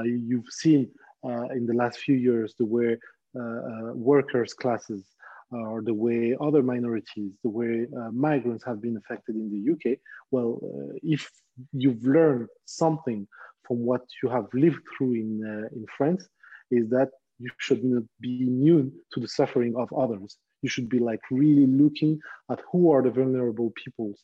You've seen in the last few years the way workers' classes or the way other minorities, the way migrants have been affected in the UK. Well, if you've learned something from what you have lived through in France, is that you should not be immune to the suffering of others. You should be like really looking at who are the vulnerable peoples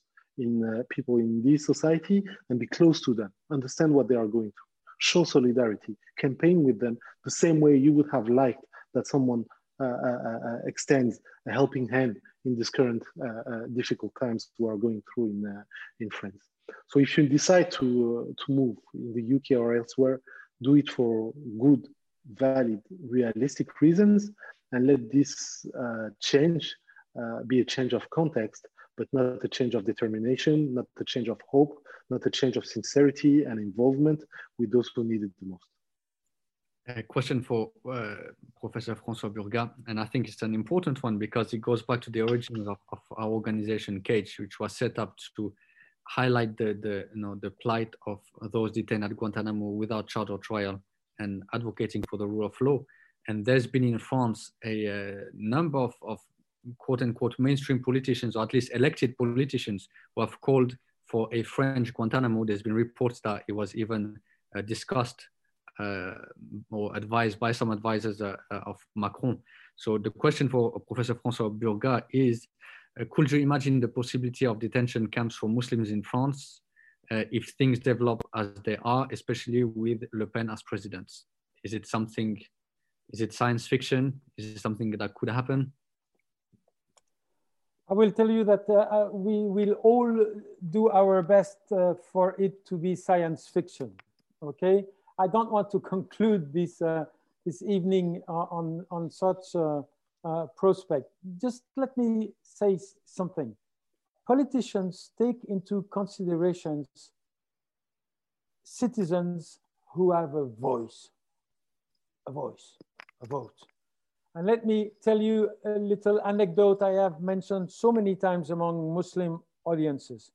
people in this society and be close to them, understand what they are going through, show solidarity, campaign with them the same way you would have liked that someone extends a helping hand in these current difficult times we are going through in France. So if you decide to move in the UK or elsewhere, do it for good, valid, realistic reasons, and let this change be a change of context, but not a change of determination, not a change of hope, not a change of sincerity and involvement with those who need it the most. A question for Professor François Burgat, and I think it's an important one because it goes back to the origins of our organization CAGE, which was set up to highlight the plight of those detained at Guantanamo without charge or trial and advocating for the rule of law. And there's been in France a number of quote-unquote mainstream politicians, or at least elected politicians, who have called for a French Guantanamo. There's been reports that it was even discussed or advised by some advisors of Macron. So the question for Professor François Burgat is, could you imagine the possibility of detention camps for Muslims in France if things develop as they are, especially with Le Pen as president? Is it something, is it science fiction? Is it something that could happen? I will tell you that we will all do our best for it to be science fiction, okay? I don't want to conclude this, this evening on such prospect. Just let me say something. Politicians take into consideration citizens who have a voice, a vote. And let me tell you a little anecdote I have mentioned so many times among Muslim audiences.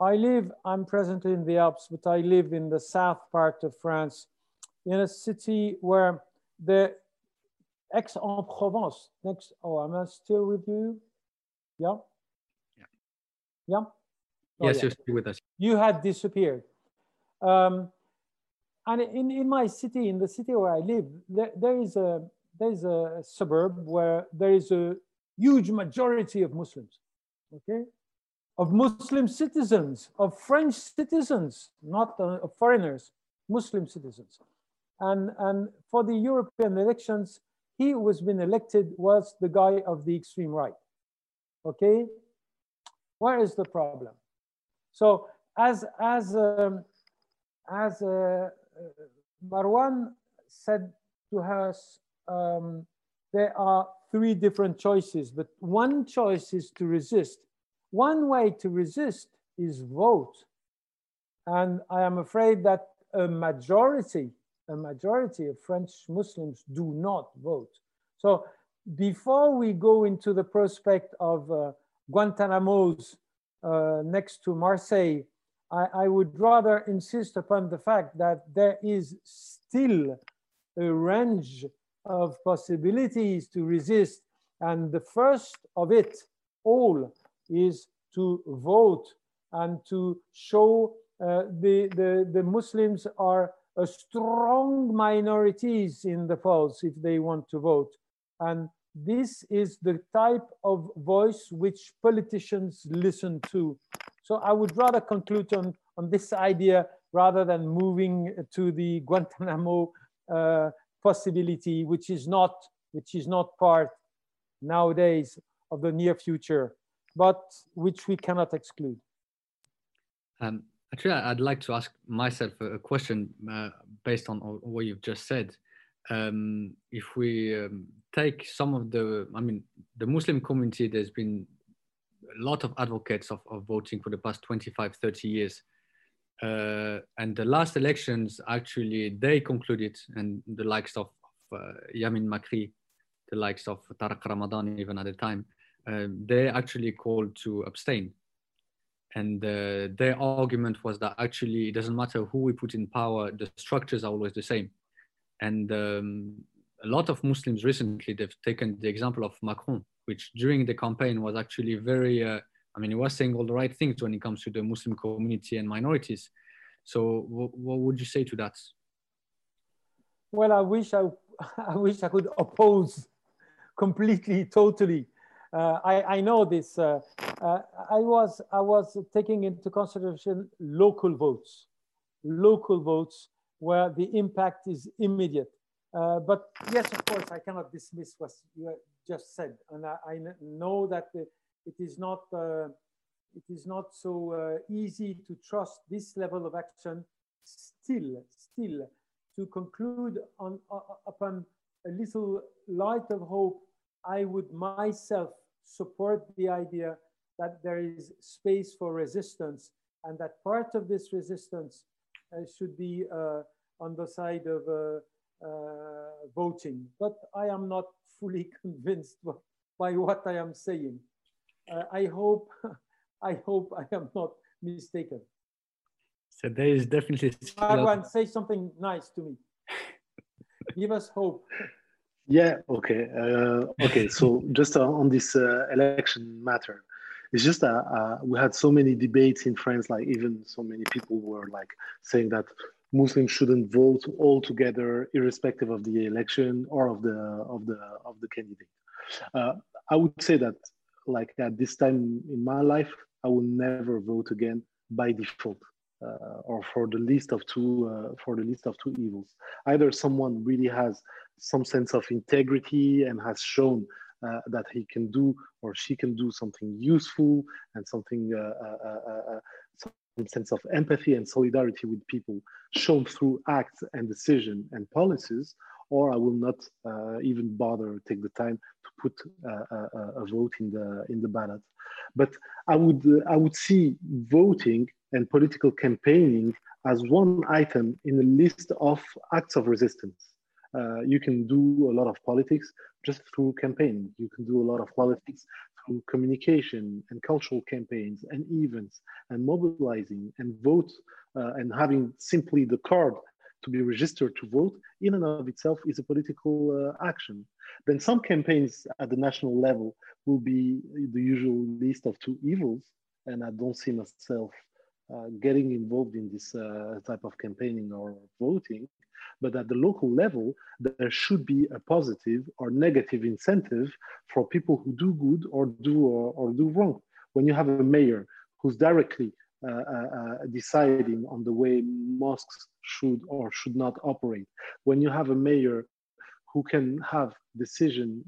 I'm presently in the Alps, but I live in the south part of France, in a city where the Aix-en-Provence, next, oh, am I still with you? Yeah? Yeah? Yeah? Oh, yes, yeah. You're still with us. You had disappeared. And in my city, in the city where I live, there is a suburb where there is a huge majority of Muslims, okay? Of Muslim citizens, of French citizens, not of foreigners, Muslim citizens. And for the European elections, he who has been elected was the guy of the extreme right, okay? Where is the problem? So as Marwan said to us, there are three different choices, but one choice is to resist. One way to resist is vote. And I am afraid that a majority of French Muslims do not vote. So before we go into the prospect of Guantanamos next to Marseille, I would rather insist upon the fact that there is still a range of possibilities to resist. And the first of it all is to vote and to show the Muslims are a strong minorities in the polls if they want to vote. And this is the type of voice which politicians listen to. So I would rather conclude on this idea rather than moving to the Guantanamo possibility, which is not part nowadays of the near future, but which we cannot exclude. Actually, I'd like to ask myself a question based on what you've just said. If we take some of the, I mean, the Muslim community, there's been a lot of advocates of voting for the past 25, 30 years. And the last elections, actually, they concluded, and the likes of Yamin Makri, the likes of Tariq Ramadan, even at the time, they actually called to abstain. And their argument was that actually it doesn't matter who we put in power, the structures are always the same. And a lot of Muslims recently, they've taken the example of Macron, which during the campaign was actually very, I mean, he was saying all the right things when it comes to the Muslim community and minorities. So what would you say to that? Well, I wish I could oppose completely, totally. I know this. I was taking into consideration local votes where the impact is immediate. But yes, of course, I cannot dismiss what you just said, and I know that it is not so easy to trust this level of action still to conclude on upon a little light of hope. I would myself support the idea that there is space for resistance, and that part of this resistance should be on the side of voting. But I am not fully convinced by what I am saying. I hope I am not mistaken. So there is definitely. Marwan, say something nice to me. Give us hope. Yeah, okay. Okay, so just on this election matter, it's just that we had so many debates in France, like even so many people were like saying that Muslims shouldn't vote altogether, irrespective of the election or of the candidate. I would say that like at this time in my life, I will never vote again by default. Or for the least of two evils. Either someone really has some sense of integrity and has shown that he can do or she can do something useful and something some sense of empathy and solidarity with people shown through acts and decision and policies, or I will not even bother take the time to put a vote in the ballot. But I would see voting and political campaigning as one item in the list of acts of resistance. You can do a lot of politics just through campaigning. You can do a lot of politics through communication and cultural campaigns and events and mobilizing and vote and having simply the card to be registered to vote in and of itself is a political action. Then some campaigns at the national level will be the usual list of two evils, and I don't see myself getting involved in this type of campaigning or voting, but at the local level, there should be a positive or negative incentive for people who do good or do wrong. When you have a mayor who's directly deciding on the way mosques should or should not operate, when you have a mayor who can have decision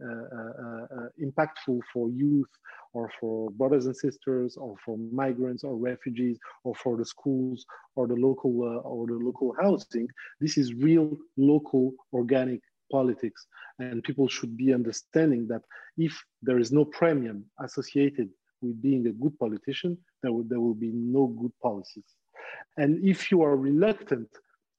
impactful for youth or for brothers and sisters or for migrants or refugees or for the schools or the local housing, this is real local organic politics. And people should be understanding that if there is no premium associated with being a good politician, there will be no good policies. And if you are reluctant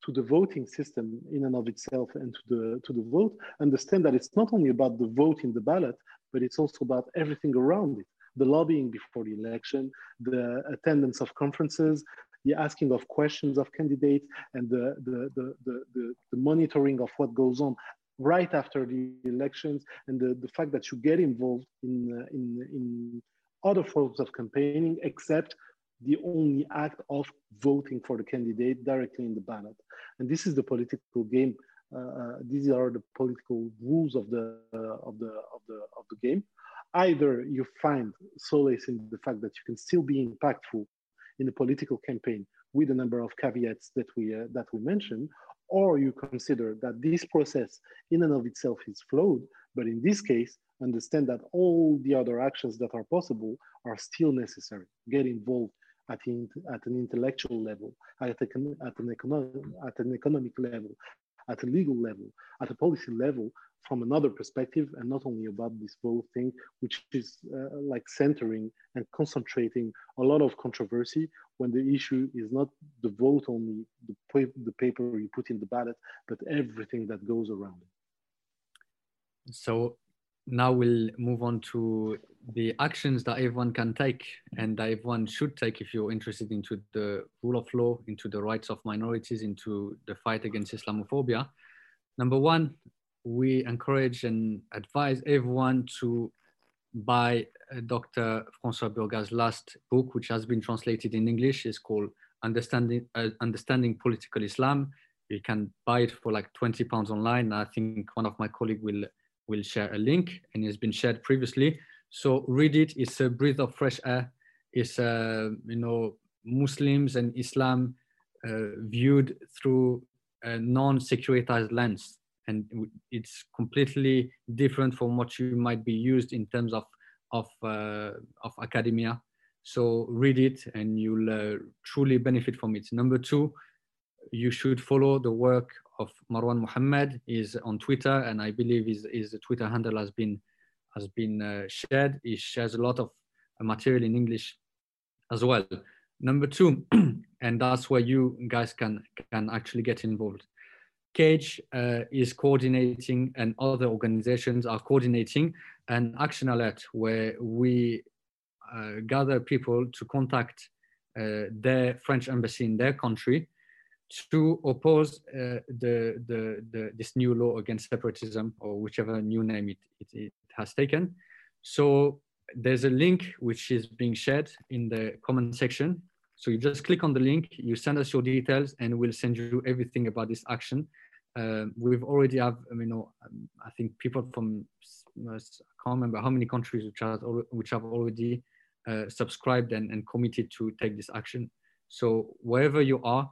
to the voting system in and of itself and to the vote, understand that it's not only about the vote in the ballot, but it's also about everything around it. The lobbying before the election, the attendance of conferences, the asking of questions of candidates, and the monitoring of what goes on right after the elections, and the fact that you get involved in other forms of campaigning except the only act of voting for the candidate directly in the ballot. And this is the political game. These are the political rules of the game. Either you find solace in the fact that you can still be impactful in the political campaign with a number of caveats that we mentioned, or you consider that this process in and of itself is flawed. But in this case, understand that all the other actions that are possible are still necessary. Get involved at an intellectual level, at an economic level, at a legal level, at a policy level, from another perspective, and not only about this whole thing, which is like centering and concentrating a lot of controversy when the issue is not the vote only, the paper you put in the ballot, but everything that goes around it. So now we'll move on to the actions that everyone can take and that everyone should take if you're interested into the rule of law, into the rights of minorities, into the fight against Islamophobia. Number one, we encourage and advise everyone to buy Dr. François Burgat's last book, which has been translated in English. It's called Understanding Political Islam. You can buy it for like £20 online. I think one of my colleagues will share a link, and it's been shared previously. So read it, it's a breath of fresh air. It's, Muslims and Islam viewed through a non-securitized lens. And it's completely different from what you might be used in terms of academia. So read it and you'll truly benefit from it. Number two, you should follow the work of Marwan Muhammad. He's on Twitter, and I believe his Twitter handle has been shared. He shares a lot of material in English as well. Number two, and that's where you guys can actually get involved. CAGE is coordinating, and other organizations are coordinating an action alert where we gather people to contact their French embassy in their country to oppose this new law against separatism, or whichever new name it has taken. So there's a link which is being shared in the comment section. So you just click on the link, you send us your details, and we'll send you everything about this action. We've already have, I think people from, I can't remember how many countries which have already subscribed and committed to take this action. So wherever you are,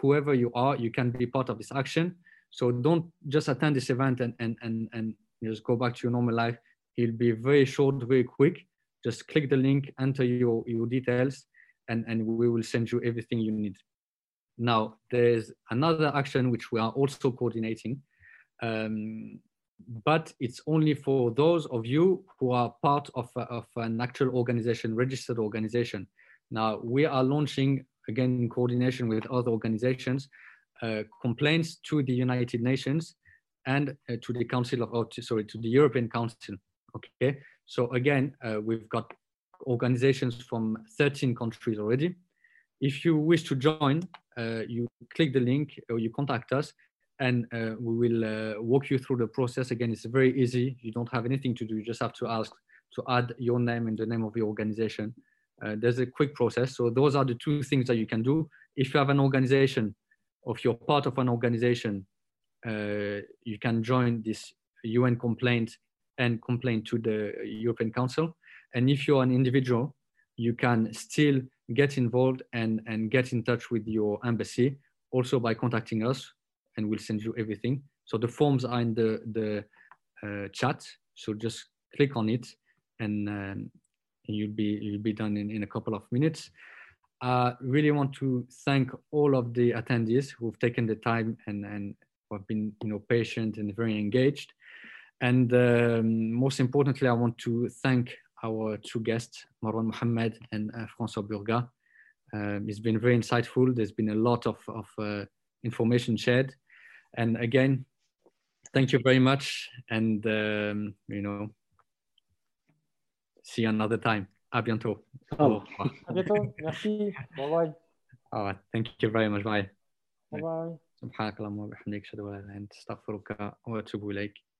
whoever you are, you can be part of this action. So don't just attend this event and just go back to your normal life. It'll be very short, very quick. Just click the link, enter your details, and we will send you everything you need. Now, there's another action which we are also coordinating, but it's only for those of you who are part of an actual organization, registered organization. Now, we are launching, again, in coordination with other organizations, complaints to the United Nations and to the to the European Council, okay? So again, we've got organizations from 13 countries already. If you wish to join, you click the link or you contact us, and we will walk you through the process. Again, it's very easy. You don't have anything to do. You just have to ask to add your name and the name of your organization. There's a quick process. So those are the two things that you can do. If you have an organization, or if you're part of an organization, you can join this UN complaint and complain to the European Council. And if you're an individual, you can still get involved and get in touch with your embassy, also by contacting us, and we'll send you everything. So the forms are in the chat. So just click on it, and you'll be done in a couple of minutes. I really want to thank all of the attendees who've taken the time and have been patient and very engaged. And most importantly, I want to thank our two guests, Marwan Muhammad and François Burgat. It's been very insightful. There's been a lot of information shared. And again, thank you very much. And, see you another time. À bientôt. Oh. À bientôt. Merci. Bye bye. All right. Thank you very much. Bye. Bye bye. سبحانك اللهم وبحمدك أشهد أن لا إله إلا أنت أستغفرك وأتوب إليك.